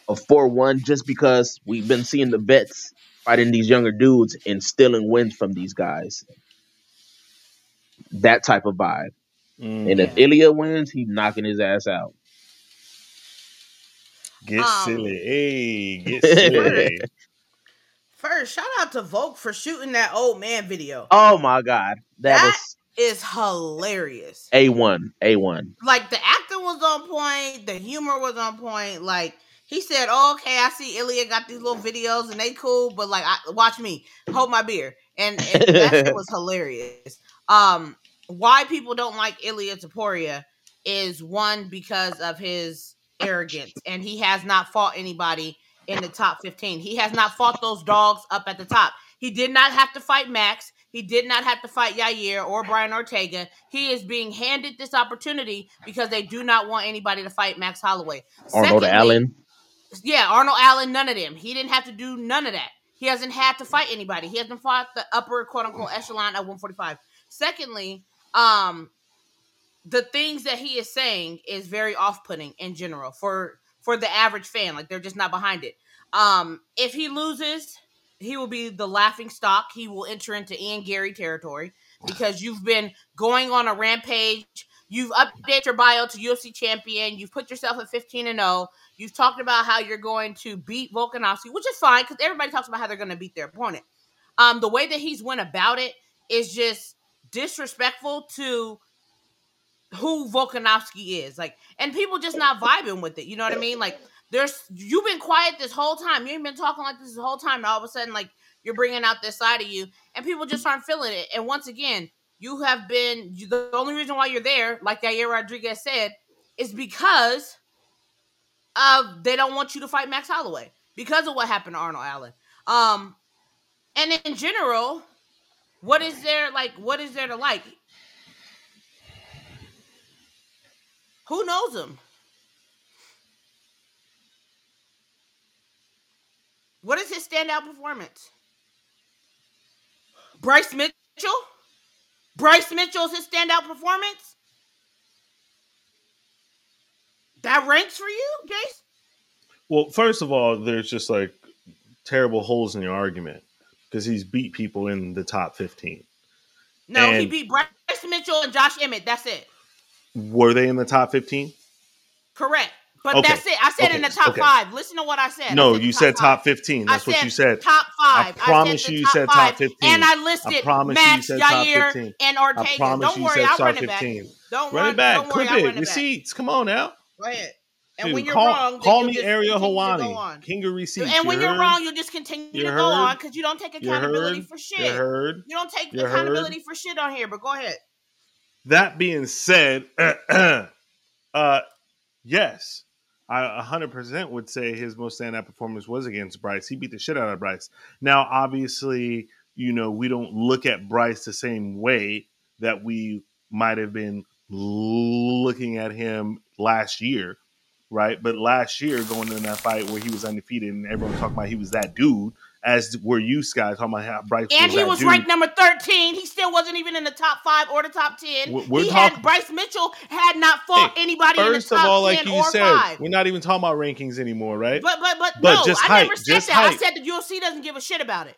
a four one, just because we've been seeing the vets fighting these younger dudes and stealing wins from these guys. That type of vibe. Mm. And if Ilia wins, he's knocking his ass out. Get um, silly. Hey, get silly. First, shout out to Volk for shooting that old man video. Oh, my God. That, that is... is hilarious. A one. A one. Like, the acting was on point. The humor was on point. Like, he said, oh, okay, I see Ilia got these little videos, and they cool, but, like, I, watch me. Hold my beer. And, and that was hilarious. Um, why people don't like Ilia Topuria is, one, because of his arrogance. And he has not fought anybody in the top fifteen. He has not fought those dogs up at the top. He did not have to fight Max. He did not have to fight Yair or Brian Ortega. He is being handed this opportunity because they do not want anybody to fight Max Holloway. Arnold Secondly, Allen. Yeah, Arnold Allen, none of them. He didn't have to do none of that. He hasn't had to fight anybody. He hasn't fought the upper, quote-unquote, echelon at one forty-five. Secondly, um, the things that he is saying is very off-putting in general for, for the average fan. Like, they're just not behind it. Um, if he loses... he will be the laughing stock. He will enter into Ian Garry territory because you've been going on a rampage. You've updated your bio to U F C champion. You've put yourself at fifteen and oh. You've talked about how you're going to beat Volkanovski, which is fine because everybody talks about how they're going to beat their opponent. Um, the way that he's went about it is just disrespectful to who Volkanovski is. Like, and people just not vibing with it. You know what I mean? Like, There's you've been quiet this whole time. You ain't been talking like this the whole time. And all of a sudden, like, you're bringing out this side of you, and people just aren't feeling it. And once again, you have been you, the only reason why you're there, like Yair Rodriguez said, is because of they don't want you to fight Max Holloway because of what happened to Arnold Allen. Um, and in general, what is there like? What is there to like? Who knows him? What is his standout performance? Bryce Mitchell? Bryce Mitchell is his standout performance? That ranks for you, Jace? Well, first of all, there's just like terrible holes in your argument because he's beat people in the top fifteen. No, and he beat Bryce Mitchell and Josh Emmett. That's it. Were they in the top fifteen? Correct. But okay. that's it. I said okay. in the top okay. five. Listen to what I said. No, I said you top said top five. fifteen. That's what you said. Top five. I promise I said you you said top fifteen. And I listed I Max, you said Yair, and Ortega. I Don't you worry, said I'll top run it back. fifteen. Don't run it back. Don't worry, Clip I'll it. Run it Receipts. Back. Come on now. Go ahead. And Dude, when you're call, wrong, call me Ariel Helwani, king of receipts. And when you're, you're wrong, you'll just continue you're to go heard. on because you don't take accountability for shit. You don't take accountability for shit on here. But go ahead. That being said, uh, yes. I one hundred percent would say his most standout performance was against Bryce. He beat the shit out of Bryce. Now, obviously, you know, we don't look at Bryce the same way that we might have been looking at him last year, right? But last year, going in that fight where he was undefeated and everyone talking about he was that dude, as were you, Sky, talking about how Bryce and was And he was dude. ranked number thirteen. He still wasn't even in the top five or the top ten. We're, we're he talk- had Bryce Mitchell had not fought hey, anybody in the top of all, like ten you or said, five. We're not even talking about rankings anymore, right? But but but, but no, just I hype, never said just that. Hype. I said the U F C doesn't give a shit about it.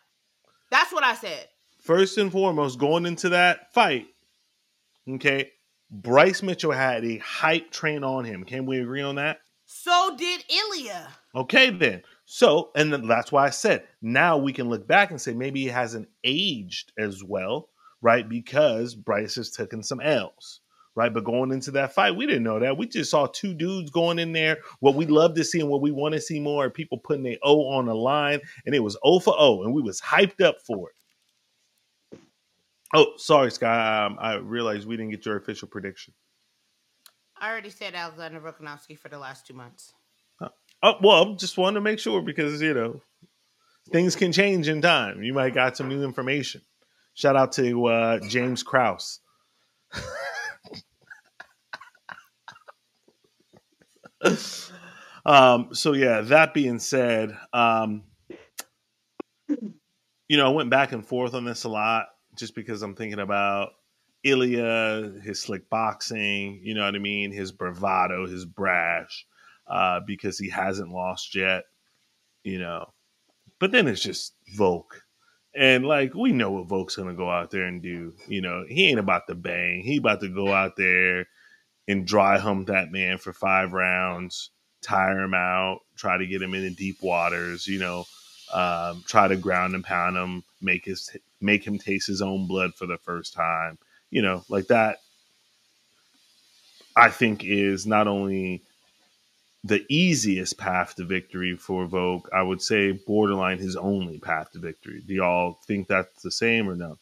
That's what I said. First and foremost, going into that fight, okay, Bryce Mitchell had a hype train on him. Can we agree on that? So did Ilia. Okay, then. So, and that's why I said, now we can look back and say maybe he hasn't aged as well, right? Because Bryce has taken some L's, right? But going into that fight, we didn't know that. We just saw two dudes going in there. What we love to see and what we want to see more are people putting their O on the line, and it was O for O, and we was hyped up for it. Oh, sorry, Sky. Um, I realized we didn't get your official prediction. I already said Alexander Volkanovski for the last two months. Uh, well, just wanted to make sure because, you know, things can change in time. You might got some new information. Shout out to uh, James Krause. um, so, yeah, that being said, um, you know, I went back and forth on this a lot just because I'm thinking about Ilia, his slick boxing, you know what I mean? His bravado, his brash, uh, because he hasn't lost yet, you know. But then it's just Volk. And, like, we know what Volk's going to go out there and do. You know, he ain't about to bang. He about to go out there and dry hump that man for five rounds, tire him out, try to get him into deep waters, you know, um, try to ground and pound him, make his make him taste his own blood for the first time. You know, like that, I think, is not only the easiest path to victory for Volk, I would say borderline his only path to victory. Do y'all think that's the same or no?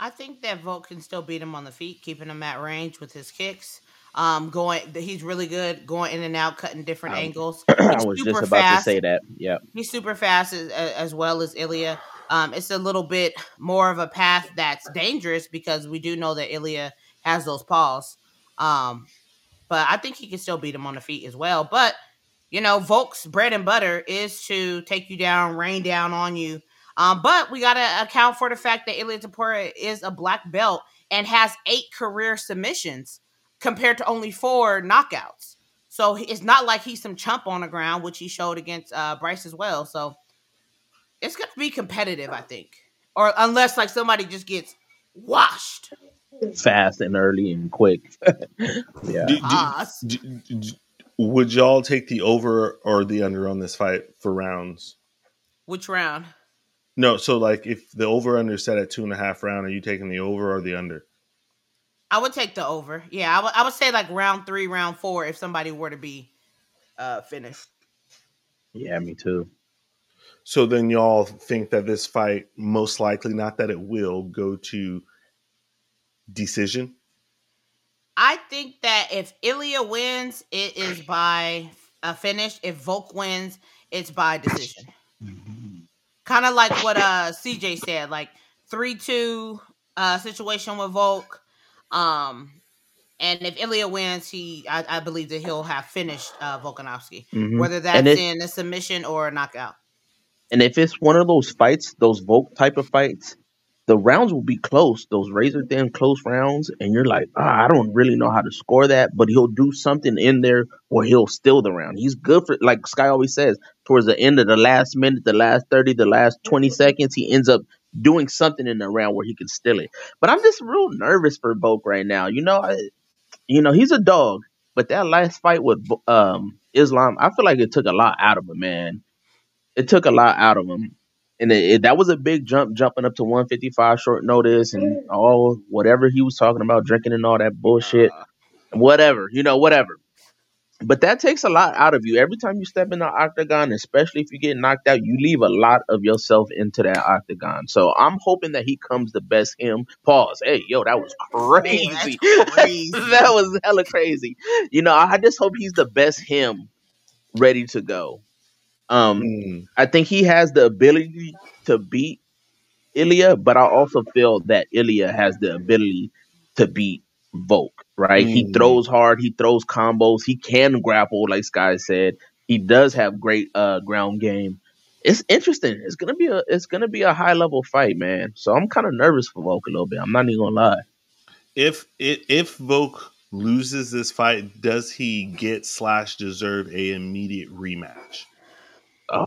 I think that Volk can still beat him on the feet, keeping him at range with his kicks. Um, going, he's really good going in and out, cutting different I, angles. He's I was super just about fast. to say that. Yeah, he's super fast as, as well as Ilia. Um, it's a little bit more of a path that's dangerous because we do know that Ilia has those paws. Um, but I think he can still beat him on the feet as well. But, you know, Volk's bread and butter is to take you down, rain down on you. Um, but we got to account for the fact that Ilia Topuria is a black belt and has eight career submissions compared to only four knockouts. So it's not like he's some chump on the ground, which he showed against uh, Bryce as well. So it's going to be competitive, I think. Or unless, like, somebody just gets washed. Fast and early and quick. yeah. Do, do, do, do, would y'all take the over or the under on this fight for rounds? Which round? No, so, like, if the over-under set at two and a half round, are you taking the over or the under? I would take the over. Yeah, I, w- I would say, like, round three, round four, if somebody were to be uh, finished. Yeah, me too. So then y'all think that this fight, most likely, not that it will, go to decision? I think that if Ilia wins, it is by a finish. If Volk wins, it's by decision. Kind of like what uh, C J said, like three two uh, situation with Volk. Um, and if Ilia wins, he I, I believe that he'll have finished uh, Volkanovski, mm-hmm. whether that's it- in a submission or a knockout. And if it's one of those fights, those Volk type of fights, the rounds will be close, those razor-thin close rounds, and you're like, oh, I don't really know how to score that, but he'll do something in there or he'll steal the round. He's good for, like Sky always says, towards the end of the last minute, the last thirty, the last twenty seconds, he ends up doing something in the round where he can steal it. But I'm just real nervous for Volk right now. You know, I, you know, he's a dog, but that last fight with um, Islam, I feel like it took a lot out of him, man. It took a lot out of him. And it, it, that was a big jump, jumping up to one fifty-five short notice and all, whatever he was talking about, drinking and all that bullshit, whatever, you know, whatever. But that takes a lot out of you. Every time you step in the octagon, especially if you get knocked out, you leave a lot of yourself into that octagon. So I'm hoping that he comes the best him. Pause. Hey, yo, that was crazy. Oh, crazy. That was hella crazy. You know, I just hope he's the best him ready to go. Um, mm. I think he has the ability to beat Ilia, but I also feel that Ilia has the ability to beat Volk, right? Mm. He throws hard. He throws combos. He can grapple, like Sky said. He does have great uh, ground game. It's interesting. It's gonna be a it's gonna be a high level fight, man. So I'm kind of nervous for Volk a little bit. I'm not even gonna lie. If if, if Volk loses this fight, does he get slash deserve a immediate rematch? Oh.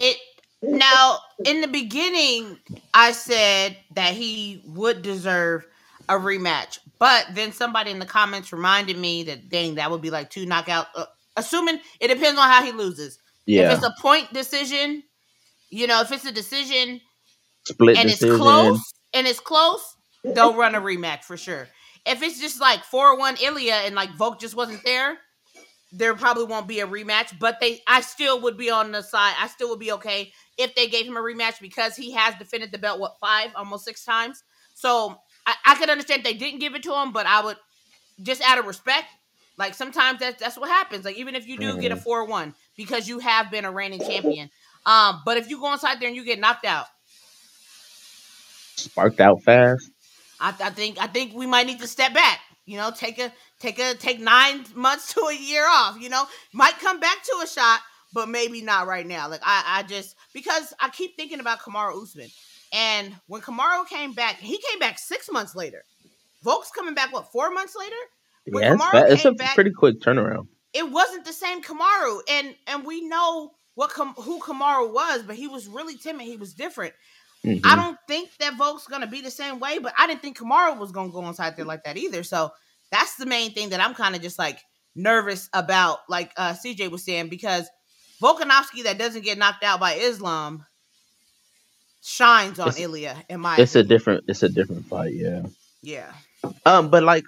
It now in the beginning, I said that he would deserve a rematch, but then somebody in the comments reminded me that dang, that would be like two knockouts. Uh, assuming it depends on how he loses. Yeah. If it's a point decision, you know, if it's a decision, split and decision. It's close, and it's close, they'll run a rematch for sure. If it's just like four one Ilia and like Volk just wasn't there, there probably won't be a rematch, but they, I still would be on the side. I still would be okay if they gave him a rematch because he has defended the belt, what, five, almost six times. So I, I could understand if they didn't give it to him, but I would, just out of respect, Like, sometimes that, that's what happens. Like, even if you do mm-hmm. get a four one, because you have been a reigning champion. Um, but if you go inside there and you get knocked out. Sparked out fast. I, I think I think we might need to step back. You know, take a take a take nine months to a year off, you know. Might come back to a shot, but maybe not right now. Like, I, I just, because I keep thinking about Kamaru Usman. And when Kamaru came back, he came back six months later. Volk's coming back, what, four months later? When yeah, Kamaru it's, it's a back, pretty quick turnaround. It wasn't the same Kamaru, and and we know what who Kamaru was, but he was really timid. He was different. Mm-hmm. I don't think that Volk's going to be the same way, but I didn't think Kamaru was going to go inside there like that either. So that's the main thing that I'm kind of just like nervous about, like uh, C J was saying, because Volkanovski that doesn't get knocked out by Islam shines on it's, Ilia. In my it's opinion. a different it's a different fight, yeah, yeah. Um, but like.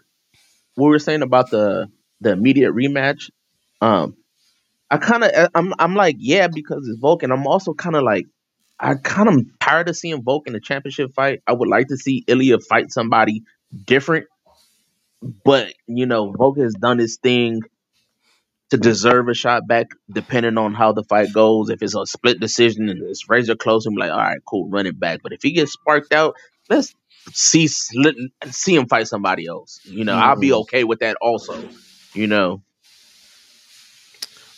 We were saying about the the immediate rematch. Um, I kind of I'm I'm like yeah because it's Volk, and I'm also kind of like I kind of tired of seeing Volk in the championship fight. I would like to see Ilia fight somebody different, but you know Volk has done his thing to deserve a shot back. Depending on how the fight goes, if it's a split decision and it's razor close, I'm like, all right, cool, run it back. But if he gets sparked out, let's. See, see him fight somebody else. You know, mm. I'll be okay with that also. You know,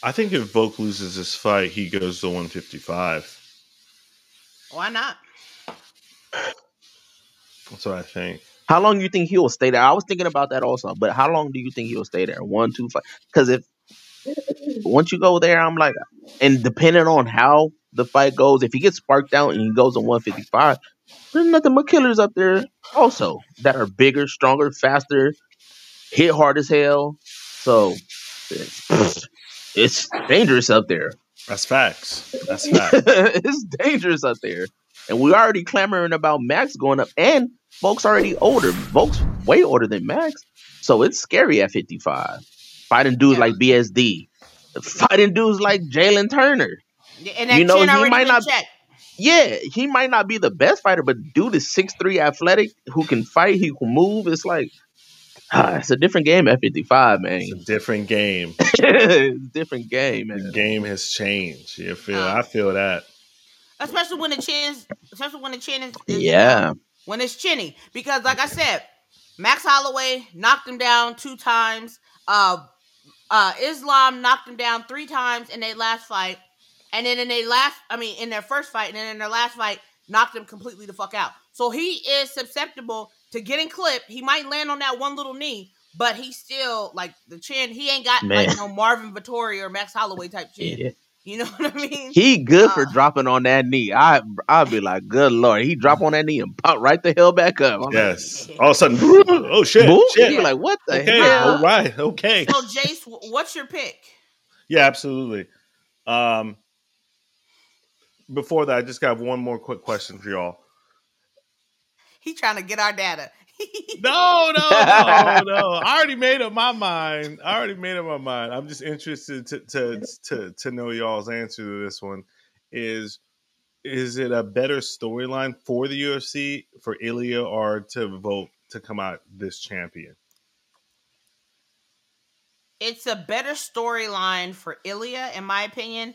I think if Volk loses this fight, he goes to one fifty-five. Why not? That's what I think. How long do you think he will stay there? I was thinking about that also, but how long do you think he will stay there? One, two, five. Because if once you go there, I'm like, and depending on how the fight goes, if he gets sparked out and he goes to one fifty-five. There's nothing but killers up there also that are bigger, stronger, faster, hit hard as hell. So it's, it's dangerous up there. That's facts. That's facts. It's dangerous up there. And we're already clamoring about Max going up. And Volk's already older. Volk's way older than Max. So it's scary at fifty-five. Fighting dudes yeah. like B S D. Fighting dudes like Jalen Turner. And that you know, chin already might not checked. Yeah, he might not be the best fighter, but dude is six three, athletic, who can fight, he can move. It's like, ah, it's a different game at fifty-five, man. It's a different game. It's a different game, man. The game has changed. You feel? Um, I feel that. Especially when the chin's, especially when the chin is, is yeah. When it's chinny. Because like I said, Max Holloway knocked him down two times. Uh, uh, Islam knocked him down three times in their last fight. And then in their last, I mean, in their first fight, and then in their last fight, knocked him completely the fuck out. So he is susceptible to getting clipped. He might land on that one little knee, but he still, like, the chin, he ain't got, Man. like, no Marvin Vettori or Max Holloway type chin. Yeah. You know what I mean? He good uh, for dropping on that knee. I, I'll be like, good Lord. He drop on that knee and pop right the hell back up. I'm yes. Like, all of a sudden, oh, shit. shit. You're like, what the okay, hell? All right, okay. So, Jace, what's your pick? Yeah, absolutely. Um... Before that, I just got one more quick question for y'all. He trying to get our data. no, no, no, no. I already made up my mind. I already made up my mind. I'm just interested to to to, to know y'all's answer to this one. Is is it a better storyline for the U F C for Ilia or to vote to come out this champion? It's a better storyline for Ilia, in my opinion.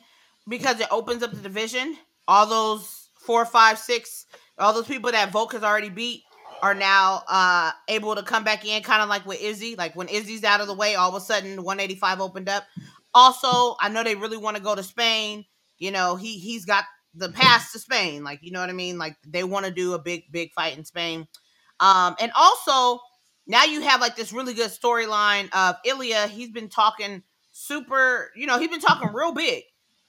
Because it opens up the division. All those four, five, six, all those people that Volk has already beat are now uh, able to come back in, kind of like with Izzy. Like when Izzy's out of the way, all of a sudden one eighty-five opened up. Also, I know they really want to go to Spain. You know, he, he's got the pass to Spain. Like, you know what I mean? Like they want to do a big, big fight in Spain. Um, and also, now you have like this really good storyline of Ilia. He's been talking super, you know, he's been talking real big.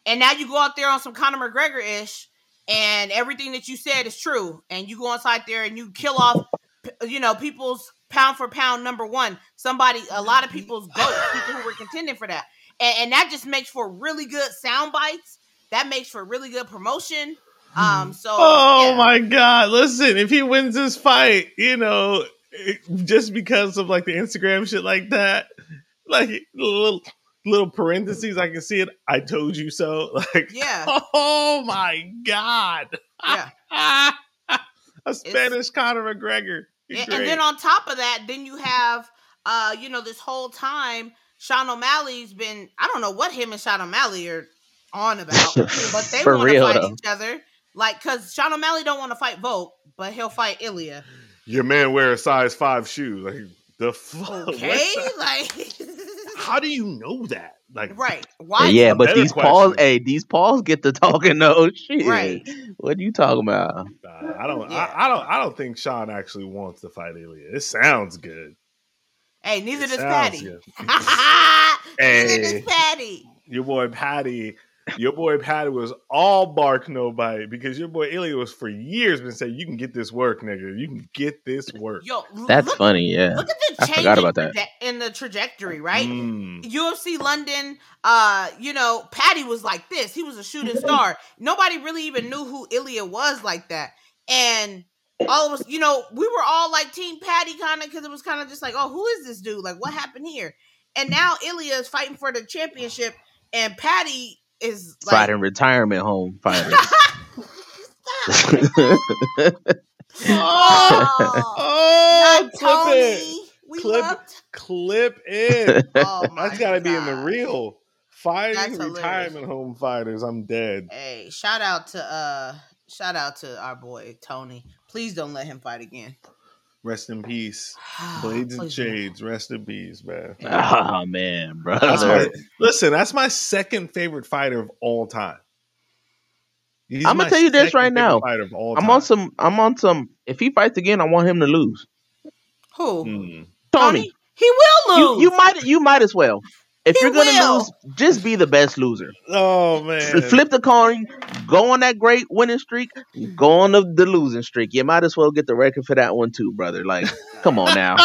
And now you go out there on some Conor McGregor-ish, and everything that you said is true. And you go inside there and you kill off, you know, people's pound for pound number one. Somebody, a lot of people's goats, people who were contending for that. And, and that just makes for really good sound bites. That makes for really good promotion. Um, so, oh yeah. my God! Listen, if he wins this fight, you know, it, just because of like the Instagram shit like that, like little. Little parentheses, I can see it. I told you so. Like, yeah. Oh my God. Yeah. A Spanish it's, Conor McGregor. And, and then on top of that, then you have, uh, you know, this whole time Sean O'Malley's been, I don't know what him and Sean O'Malley are on about, but they want to fight though. each other. Like, because Sean O'Malley don't want to fight Volk, but he'll fight Ilia. Your man wears size five shoes. Like, the fuck? Okay, like... How do you know that? Like, right. Why? Yeah, but these Pauls, hey, these Pauls get to talking no shit. Right. What are you talking about? Uh, I don't, yeah. I, I don't, I don't think Sean actually wants to fight Ilia. It sounds good. Hey, neither it does Patty. Hey, neither does Patty. Your boy Patty, your boy Patty was all bark nobody because your boy Ilia was for years been saying you can get this work, nigga. You can get this work. Yo, that's look, funny. Yeah. Look at I forgot about that. In the trajectory, right? Mm. U F C London, uh, you know, Patty was like this. He was a shooting star. Nobody really even knew who Ilia was like that. And all of us, you know, we were all like Team Patty kind of because it was kind of just like, oh, who is this dude? Like, what happened here? And now Ilia is fighting for the championship and Patty is like... fighting retirement home fighting. Stop. Oh, oh Tony. We clip, loved... clip in. Oh that's got to be in the reel. Fighting retirement home fighters. I'm dead. Hey, shout out to uh, shout out to our boy Tony. Please don't let him fight again. Rest in peace, Blades and Shades. Man. Rest in peace, man. Oh man, bro. That's my, listen, that's my second favorite fighter of all time. He's I'm gonna tell you this right now. I'm time. on some. I'm on some. If he fights again, I want him to lose. Who? Mm. Tony. Tony, he will lose. You, you might, you might as well. If he you're gonna will. lose, just be the best loser. Oh man! Flip the coin, go on that great winning streak, go on the, the losing streak. You might as well get the record for that one too, brother. Like, come on now.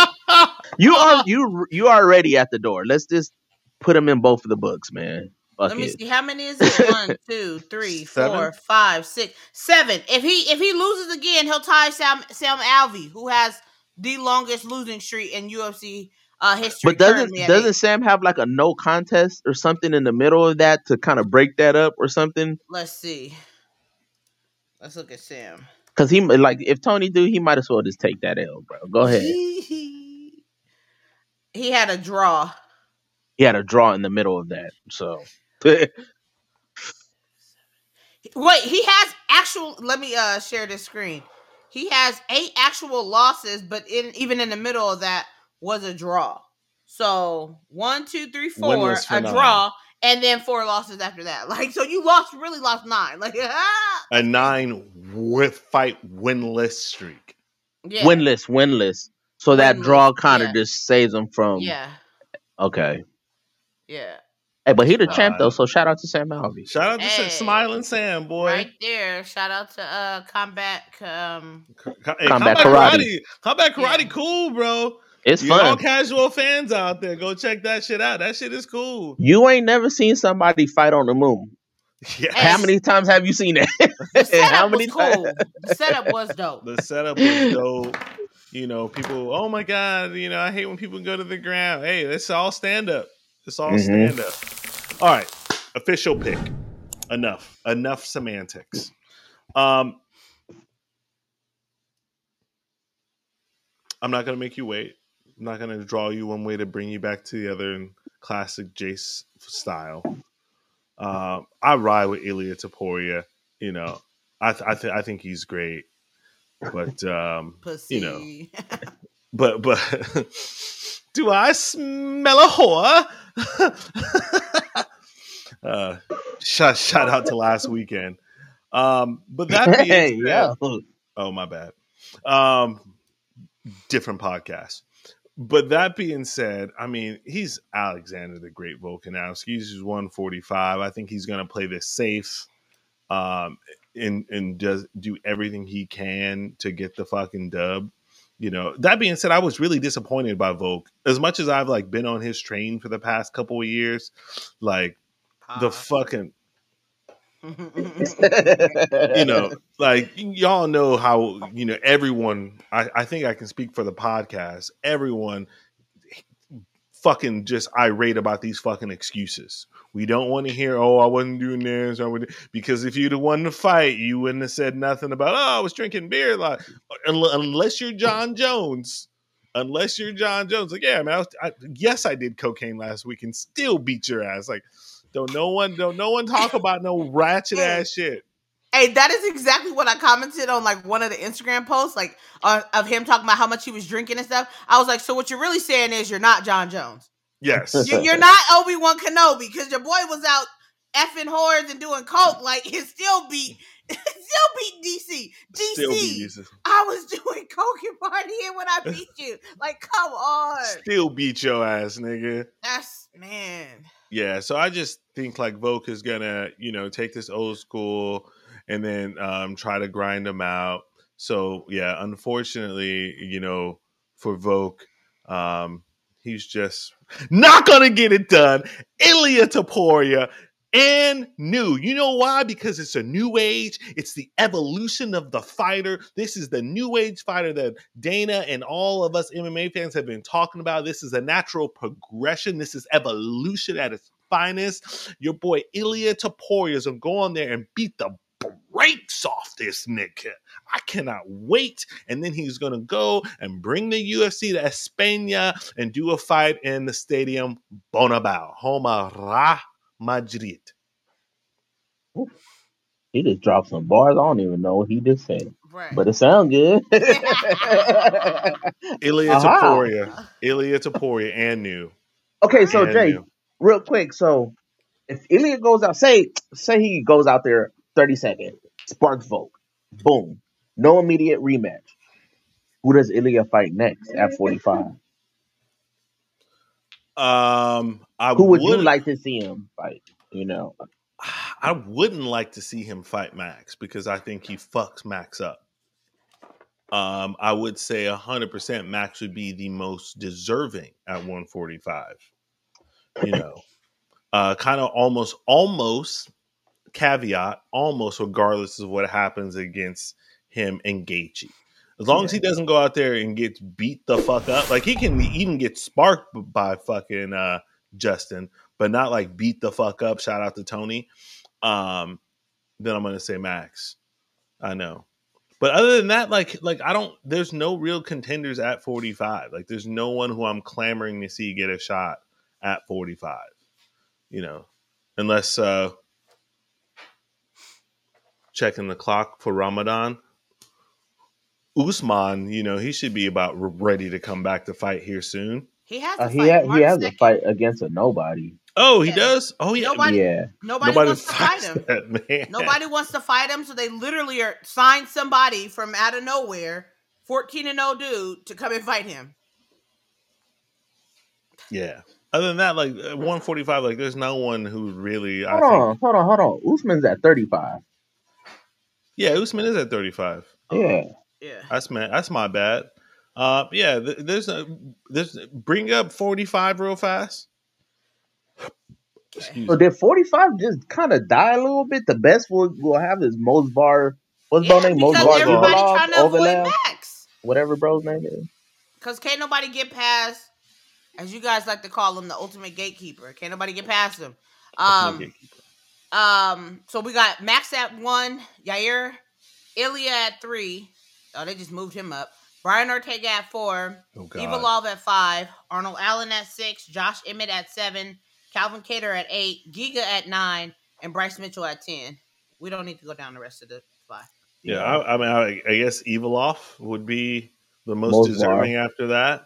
You are you you are already at the door. Let's just put them in both of the books, man. Fuck Let me it. see how many is it. One, two, three, seven? four, five, six, seven. If he if he loses again, he'll tie Sam Sam Alvey, who has the longest losing streak in U F C uh, history. But doesn't doesn't eight. Sam have like a no contest or something in the middle of that to kind of break that up or something? Let's see. Let's look at Sam. Because he like if Tony do, he might as well just take that L, bro. Go ahead. He had a draw. He had a draw in the middle of that. So wait, he has actual. Let me uh share this screen. He has eight actual losses, but in, even in the middle of that was a draw. So one, two, three, four, a nine. draw, and then four losses after that. Like, so you lost, really lost nine. Like ah! a nine with fight winless streak. Yeah. Winless, winless. So winless, that draw kind of yeah. just saves him from. Yeah. Okay. Yeah. Hey, but he the uh, champ though, so shout out to Sam Alvey. Shout out to hey, Smiling Sam, boy. Right there. Shout out to uh, Combat um... Co- hey, Combat, Combat Karate. Karate. Combat Karate, yeah. Cool, bro. It's you fun. All casual fans out there, go check that shit out. That shit is cool. You ain't never seen somebody fight on the moon. Yes. How many times have you seen that? The setup How many was cool. Times? The setup was dope. The setup was dope. You know, people. Oh my God! You know, I hate when people go to the ground. Hey, it's all stand up. It's all mm-hmm. stand up. All right, official pick. Enough, enough semantics. Um, I'm not gonna make you wait. I'm not gonna draw you one way to bring you back to the other in classic Jace style. Uh, I ride with Ilia Topuria. You know, I th- I, th- I think he's great, but um, Pussy. you know, but but. Do I smell a whore? uh, shout, shout out to last weekend. Um, but that being hey, yeah. Oh, my bad. Um, different podcast. But that being said, I mean, he's Alexander the Great Volkanovski. He's one forty-five. I think he's going to play this safe um, and, and just do everything he can to get the fucking dub. You know, that being said, I was really disappointed by Volk. As much as I've like been on his train for the past couple of years, like uh. the fucking, you know, like y'all know how, you know, everyone, I, I think I can speak for the podcast. Everyone fucking just irate about these fucking excuses. We don't want to hear, oh, I wasn't doing this. I would, because if you'd have won the fight, you wouldn't have said nothing about, oh, I was drinking beer. Like, unless you're John Jones, unless you're John Jones. Like, yeah, man, I, was, I yes, I did cocaine last week and still beat your ass. Like, don't no one, don't no one talk about no ratchet ass shit. Hey, that is exactly what I commented on, like, one of the Instagram posts, like, uh, of him talking about how much he was drinking and stuff. I was like, so what you're really saying is you're not John Jones. Yes. You're, you're not Obi-Wan Kenobi, because your boy was out effing whores and doing coke. Like, he still beat, still beat D C. D C, I was doing coke and partying when I beat you. Like, come on. Still beat your ass, nigga. That's, man. Yeah, so I just think, like, Volk is going to, you know, take this old school and then um, try to grind them out. So, yeah, unfortunately, you know, for Volk, um, he's just not going to get it done. Ilia Topuria and new. You know why? Because it's a new age. It's the evolution of the fighter. This is the new age fighter that Dana and all of us M M A fans have been talking about. This is a natural progression. This is evolution at its finest. Your boy Ilia Topuria is going to go on there and beat the breaks off this nigga. I cannot wait. And then he's going to go and bring the U F C to España and do a fight in the stadium Bonabao, home of Real Madrid. He just dropped some bars. I don't even know what he just said. Right. But it sounds good. Ilia Topuria. Uh-huh. Ilia Topuria and new. Okay, so and Jay, new. Real quick. So if Ilia goes out, say, say he goes out there thirty seconds, sparks Volk. Boom. No immediate rematch. Who does Ilia fight next at forty-five? Um, I Who would you like to see him fight? You know, I wouldn't like to see him fight Max because I think he fucks Max up. Um, I would say one hundred percent Max would be the most deserving at one forty-five. You know, uh, kind of almost, almost. Caveat, almost regardless of what happens against him and Gaethje. As long yeah. as he doesn't go out there and gets beat the fuck up. Like, he can even get sparked by fucking uh, Justin, but not like beat the fuck up. Shout out to Tony. Um, then I'm going to say Max. I know. But other than that, like, like I don't, there's no real contenders at forty-five. Like, there's no one who I'm clamoring to see get a shot at forty-five. You know, unless, uh, checking the clock for Ramadan. Usman, you know, he should be about ready to come back to fight here soon. He has a uh, fight. He, ha- he has a fight against a nobody. Oh, he yeah. does? Oh, yeah. Nobody, yeah. nobody, nobody wants to fight him. That, nobody wants to fight him, so they literally are signed somebody from out of nowhere, fourteen and oh dude, to come and fight him. Yeah. Other than that, like, one forty-five, like, there's no one who really... Hold I on, think, hold on, hold on. Usman's at thirty-five. Yeah, Usman is at thirty-five. Yeah, yeah. That's man. That's my bad. Uh, yeah. Th- there's a there's a, bring up forty-five real fast. Excuse so me. Did forty-five just kind of die a little bit? The best we'll, we'll have is Mosbar. What's yeah, his name? Mosbar. Everybody trying to avoid Max. Whatever, bro's name is. Because can't nobody get past, as you guys like to call him, the ultimate gatekeeper. Can't nobody get past him. Um. Um, so we got Max at one, Yair, Ilia at three. Oh, they just moved him up. Brian Ortega at four, oh, Evil at five, Arnold Allen at six, Josh Emmett at seven, Calvin Cater at eight, Giga at nine, and Bryce Mitchell at ten. We don't need to go down the rest of the five. Yeah, I, I mean, I, I guess Evil would be the most, most deserving large. After that.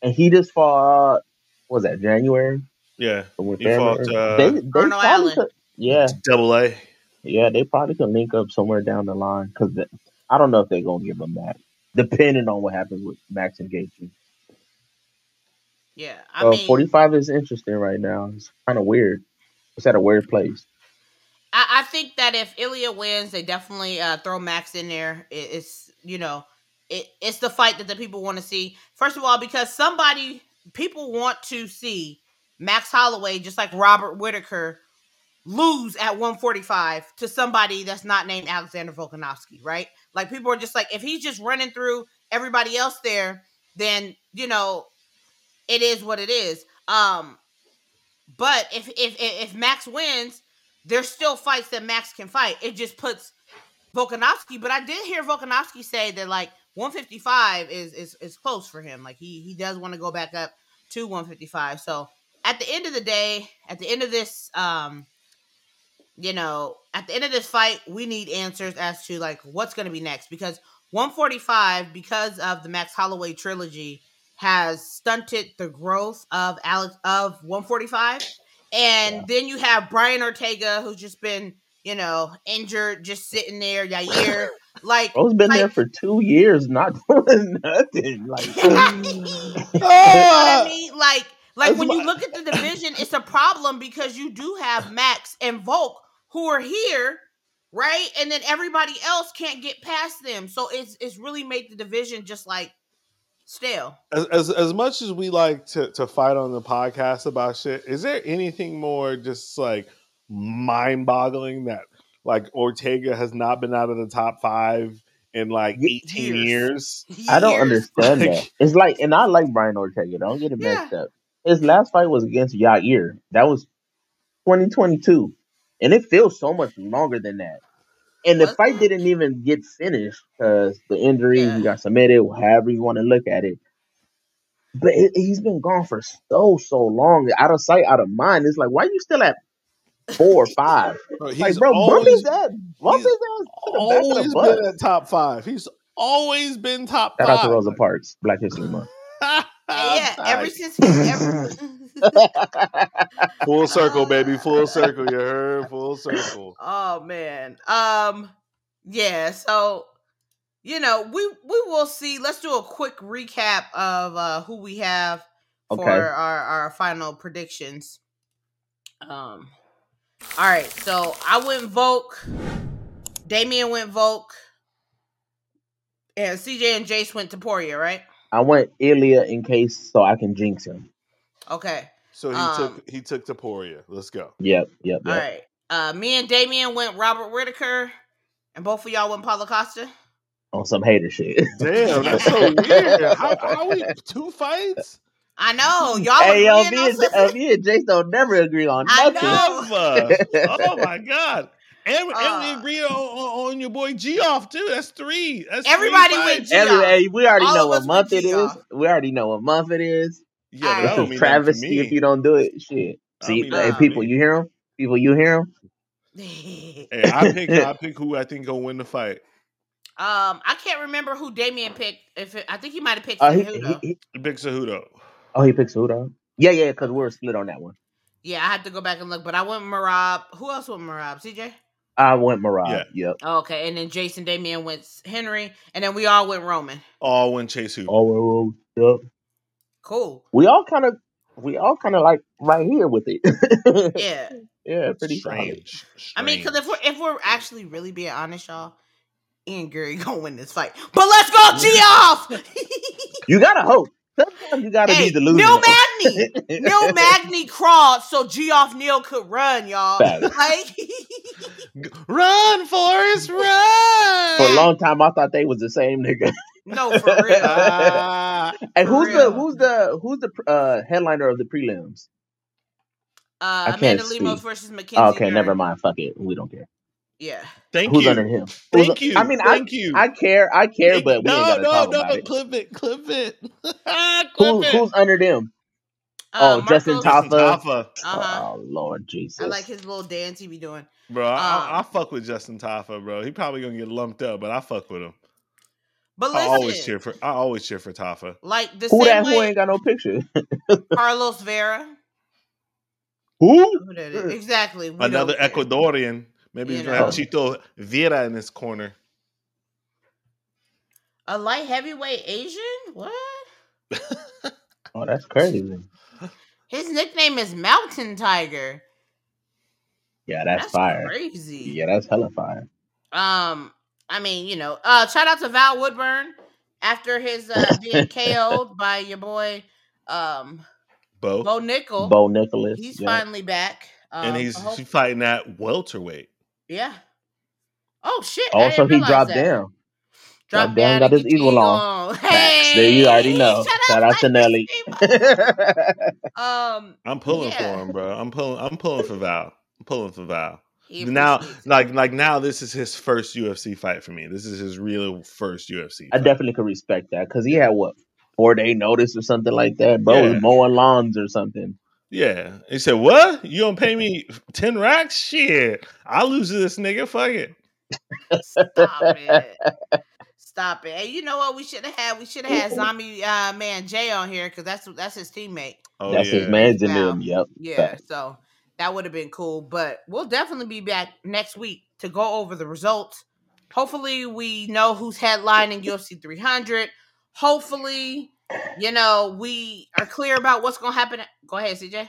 And he just fought, uh, what was that, January? Yeah, he fought, uh, they, they Arnold Allen. Could, yeah, double A. Yeah, they probably could link up somewhere down the line because I don't know if they're gonna give him that, depending on what happens with Max and Gaethje. Yeah, I uh, mean, forty-five is interesting right now. It's kind of weird. It's at a weird place. I, I think that if Ilia wins, they definitely uh, throw Max in there. It, it's you know, it, it's the fight that the people want to see. First of all, because somebody people want to see. Max Holloway, just like Robert Whittaker, lose at one forty-five to somebody that's not named Alexander Volkanovski, right? Like, people are just like, if he's just running through everybody else there, then, you know, it is what it is. Um, but if, if, if Max wins, there's still fights that Max can fight. It just puts Volkanovski, but I did hear Volkanovski say that, like, one fifty-five is is is close for him. Like he he does want to go back up to one fifty-five. So at the end of the day, at the end of this, um, you know, at the end of this fight, we need answers as to like what's going to be next, because one forty-five, because of the Max Holloway trilogy, has stunted the growth of Alex of one forty-five. And yeah. then you have Brian Ortega, who's just been, you know, injured, just sitting there. Yair, like, bro's been like, there for two years, not doing nothing. Like, you know what I mean? Like, like when you look at the division, it's a problem because you do have Max and Volk who are here, right? And then everybody else can't get past them. So it's it's really made the division just like stale. As, as as much as we like to to fight on the podcast about shit, is there anything more just like mind-boggling that like Ortega has not been out of the top five in like eighteen years? years. I don't understand that. It's like, and I like Brian Ortega. Don't get it yeah. messed up. His last fight was against Yair. That was twenty twenty-two, and it feels so much longer than that. And the what? fight didn't even get finished because the injuries yeah. got submitted, however you want to look at it. But it, he's been gone for so, so long. Out of sight, out of mind. It's like, why are you still at four or five? Bro, he's like, bro, bump his ass. Bump his ass to the back of the bus. He's always been at top five. He's always been top Shout five. Shout out to Rosa Parks, Black History Month. Yeah, ever since he ever... Full circle, baby. Full circle. You heard? Full circle. Oh man. Um. Yeah. So, you know, we we will see. Let's do a quick recap of uh, who we have for okay. our our final predictions. Um. All right. So I went Volk. Damien went Volk. And C J and Jace went Topuria, right? I went Ilia in case so I can jinx him. Okay. So he um, took he took Topuria. Let's go. Yep, yep, yep. All right. Uh, me and Damien went Robert Whittaker, and both of y'all went Paulo Costa. On some hater shit. Damn, that's so weird. How, how we two fights? I know. Y'all hey, yo, me, and, uh, me and Jace don't never agree on nothing. I know. Oh, my God. And, uh, and we agree on, on your boy Geoff too. That's three. That's everybody three with Geoff. Every, hey, we already All know what month it is. We already know what month it is. Yeah, it's a travesty if you don't do it. Shit. See, hey, uh, people, you hear them? People, you hear them? Hey, I pick. I pick who I think gonna win the fight. Um, I can't remember who Damien picked. If it, I think he might have picked uh, Cejudo. He, he, he picked Cejudo. Oh, he picked Cejudo. Yeah, yeah, because we were split on that one. Yeah, I had to go back and look, but I went Merab. Who else went Merab? C J. I went Merab. Yeah. Yep. Okay, and then Jason Damien went Henry, and then we all went Roman. All went Chase Hooper. All went Roman. Yep. Cool. We all kind of, we all kind of like right here with it. yeah. Yeah. Pretty strange. strange. I mean, because if we're if we're actually really being honest, y'all, Ian Gary gonna win this fight. But let's go, Geoff. You gotta hope. Sometimes you gotta hey, be the loser. Neil Magny, Neil Magny crawled so Geoff Neal could run, y'all. Like, run, Forrest, run! For a long time, I thought they was the same nigga. No, for real. Uh, and for who's real. the who's the who's the uh, headliner of the prelims? Uh, Amanda Lemos versus Mackenzie. Oh, okay, Durant. Never mind. Fuck it, we don't care. Yeah. Thank Who's you. Who's under him? Thank Who's, you. I mean, Thank I, you. I care. I care, Thank but we no, ain't gotta no, talk no, about it. No, no, no. Clip it. Clip it. Clip Who, it. Who's under them? Uh, oh, Justin Taffa. Taffa. Uh-huh. Oh, Lord Jesus. I like his little dance he be doing. Bro, I, um, I, I fuck with Justin Taffa, bro. He probably gonna get lumped up, but I fuck with him. But listen, I always cheer for. I always cheer for Taffa. Like the who same that way, who ain't got no picture. Carlos Vera. Who? Who that is. Exactly. We Another Ecuadorian. Maybe you know. Have Chito Vera in this corner. A light heavyweight Asian? What? Oh, that's crazy. His nickname is Mountain Tiger. Yeah, that's, that's fire. Crazy. Yeah, that's hella fire. Um, I mean, you know, uh, shout out to Val Woodburn after his uh, being K O'd by your boy, um, Bo Bo Nickel. Bo Nicholas. He's yeah. finally back, um, and he's he's fighting at welterweight. Yeah. Oh shit! Also, he dropped that. down. Dropped down. Got his eagle on. Hey, there you already know. Shout out to Nelly. um, I'm pulling yeah. for him, bro. I'm pulling. I'm pulling for Val. I'm pulling for Val. now, like, like now, this is his first U F C fight for me. This is his real first U F C. I fight. definitely could respect that because he had what four day notice or something like that, bro. Yeah. Was mowing lawns or something. Yeah, he said, "What? You gonna pay me ten racks? Shit, I lose to this nigga. Fuck it." Stop it. Stop it. Hey, you know what we should have had? We should have had Zombie uh, Man Jay on here because that's that's his teammate. Oh, that's yeah. his man's in him. Yep. Yeah. Fact. So that would have been cool. But we'll definitely be back next week to go over the results. Hopefully we know who's headlining U F C three hundred. Hopefully, you know, we are clear about what's going to happen. Go ahead, C J.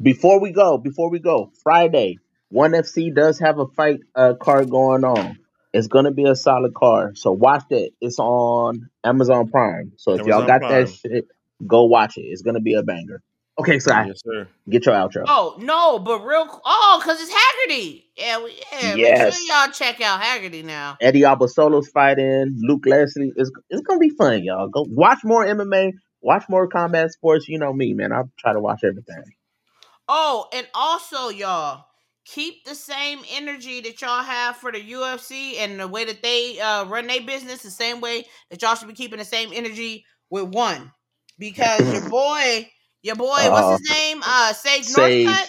Before we go, before we go, Friday, one F C does have a fight uh, card going on. It's going to be a solid card. So watch it. It's on Amazon Prime. So if Amazon y'all got Prime. That shit, go watch it. It's going to be a banger. Okay, so yes, sir. Get your outro. Oh, no, but real Oh, because it's Haggerty. Yeah, we, yeah. Yes. Make sure y'all check out Haggerty now. Eddie Albasolo's fighting. Luke Leslie. It's, it's going to be fun, y'all. Go watch more M M A. Watch more combat sports. You know me, man. I'll try to watch everything. Oh, and also, y'all, keep the same energy that y'all have for the U F C and the way that they uh, run their business, the same way that y'all should be keeping the same energy with one. Because your boy, your boy, uh, what's his name? Uh, Sage, Sage Northcutt?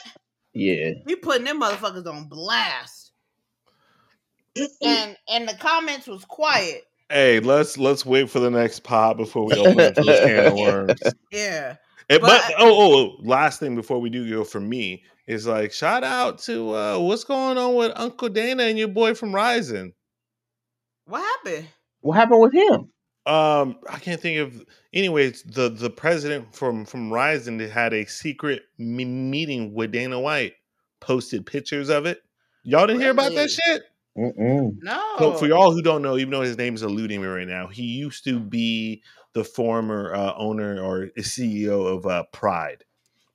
Yeah. We putting them motherfuckers on blast. And and the comments was quiet. Hey, let's let's wait for the next pod before we open up this can of worms. Yeah. But, but oh, oh, last thing before we do go for me is like shout out to uh, what's going on with Uncle Dana and your boy from Ryzen. What happened? What happened with him? Um, I can't think of. Anyways, the, the president from from Ryzen had a secret me- meeting with Dana White. Posted pictures of it. Y'all didn't really? hear about that shit? Mm-mm. No. So for y'all who don't know, even though his name is eluding me right now, he used to be the former uh, owner or C E O of uh, Pride.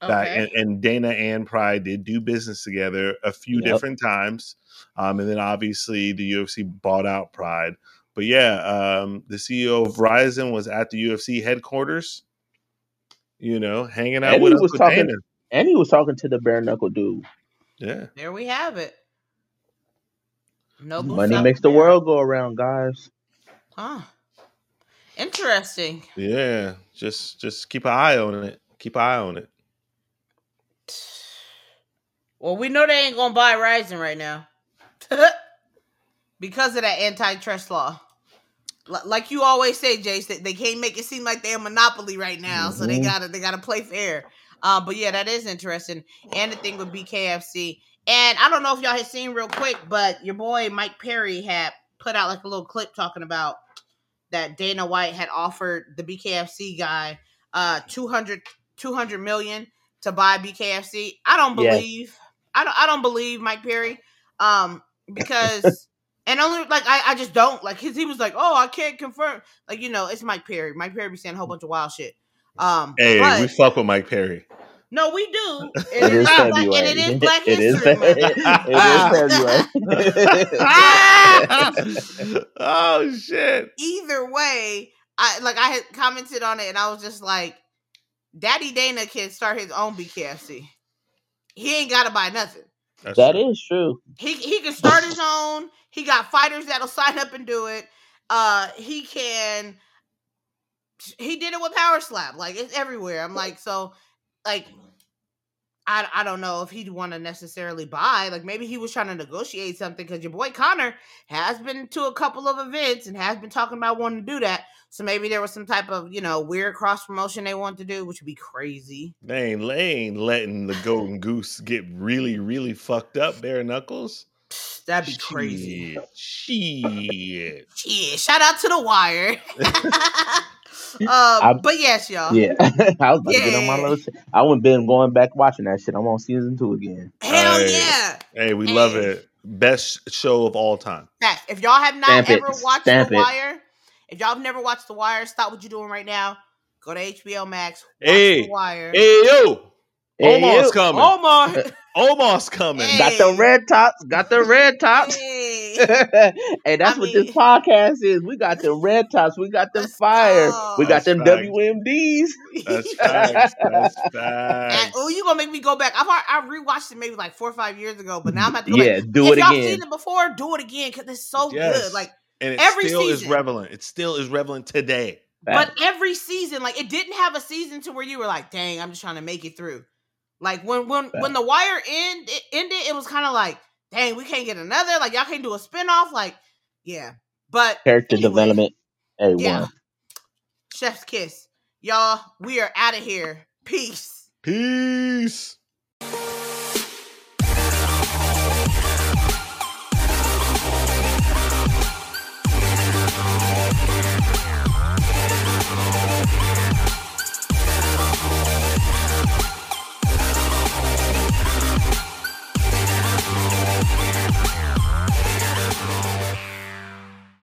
Okay. Back, and, and Dana and Pride did do business together a few yep. different times. Um, and then obviously the U F C bought out Pride. But yeah, um, the C E O of Verizon was at the U F C headquarters, you know, hanging out and with us. Talking, and he was talking to the bare knuckle dude. Yeah. There we have it. No money makes the there. world go around, guys. Huh. Interesting. Yeah. Just just keep an eye on it. Keep an eye on it. Well, we know they ain't gonna buy Ryzen right now because of that antitrust law. L- like you always say, Jace, they-, they can't make it seem like they're a monopoly right now, mm-hmm. so they gotta they gotta play fair. Uh, but yeah, that is interesting. And the thing with B K F C, and I don't know if y'all had seen real quick, but your boy Mike Perry had put out like a little clip talking about that Dana White had offered the B K F C guy uh two hundred million to buy B K F C. I don't believe. Yes. I don't. I don't believe Mike Perry, um, because and only like I, I just don't like. His, he was like, "Oh, I can't confirm." Like you know, it's Mike Perry. Mike Perry be saying a whole bunch of wild shit. Um, hey, but, we fuck with Mike Perry. No, we do. It, it is Black, and it is Black it History is, Month. It is February. Oh shit! Either way, I like I had commented on it, and I was just like, Daddy Dana can start his own B K F C. He ain't got to buy nothing. That's that true. is true. He he can start his own. He got fighters that'll sign up and do it. Uh, he can. He did it with Power Slap. Like it's everywhere. I'm like so. Like, I I don't know if he'd want to necessarily buy. Like maybe he was trying to negotiate something because your boy Connor has been to a couple of events and has been talking about wanting to do that. So maybe there was some type of, you know, weird cross promotion they want to do, which would be crazy. They ain't, they ain't letting the Golden Goose get really, really fucked up, bare knuckles. That'd be shit. crazy. Shit. Shit. Shout out to The Wire. um, I, but yes, y'all. Yeah. I was about yeah. to get on my little shit. I wouldn't been going back watching that shit. I'm on season two again. Hell hey. yeah. Hey, we hey. love it. Best show of all time. If y'all have not Stamp ever it. watched Stamp The it. Wire... If y'all have never watched The Wire, stop what you're doing right now. Go to H B O Max. Watch hey, The Wire. Hey, yo. Hey, Omar's yo. coming. Omar. Omar's coming. Hey. Got the red tops. Got the red tops. Hey. And that's I what mean, this podcast is. We got them red tops. We got them fire. Oh, we got them facts. W M Ds. That's facts. That's facts. Oh, you're going to make me go back. I've, I rewatched it maybe like four or five years ago, but now I'm about to go yeah, back. Do if it y'all again. Y'all seen it before, do it again because it's so yes. good. Like, and it every still season. Is relevant. It still is relevant today. But every season, like, it didn't have a season to where you were like, dang, I'm just trying to make it through. Like, when when, when The Wire end, it ended, it was kind of like, dang, we can't get another. Like, y'all can't do a spinoff. Like, yeah. But character anyway, development, A one. Yeah. Chef's kiss. Y'all, we are out of here. Peace. Peace.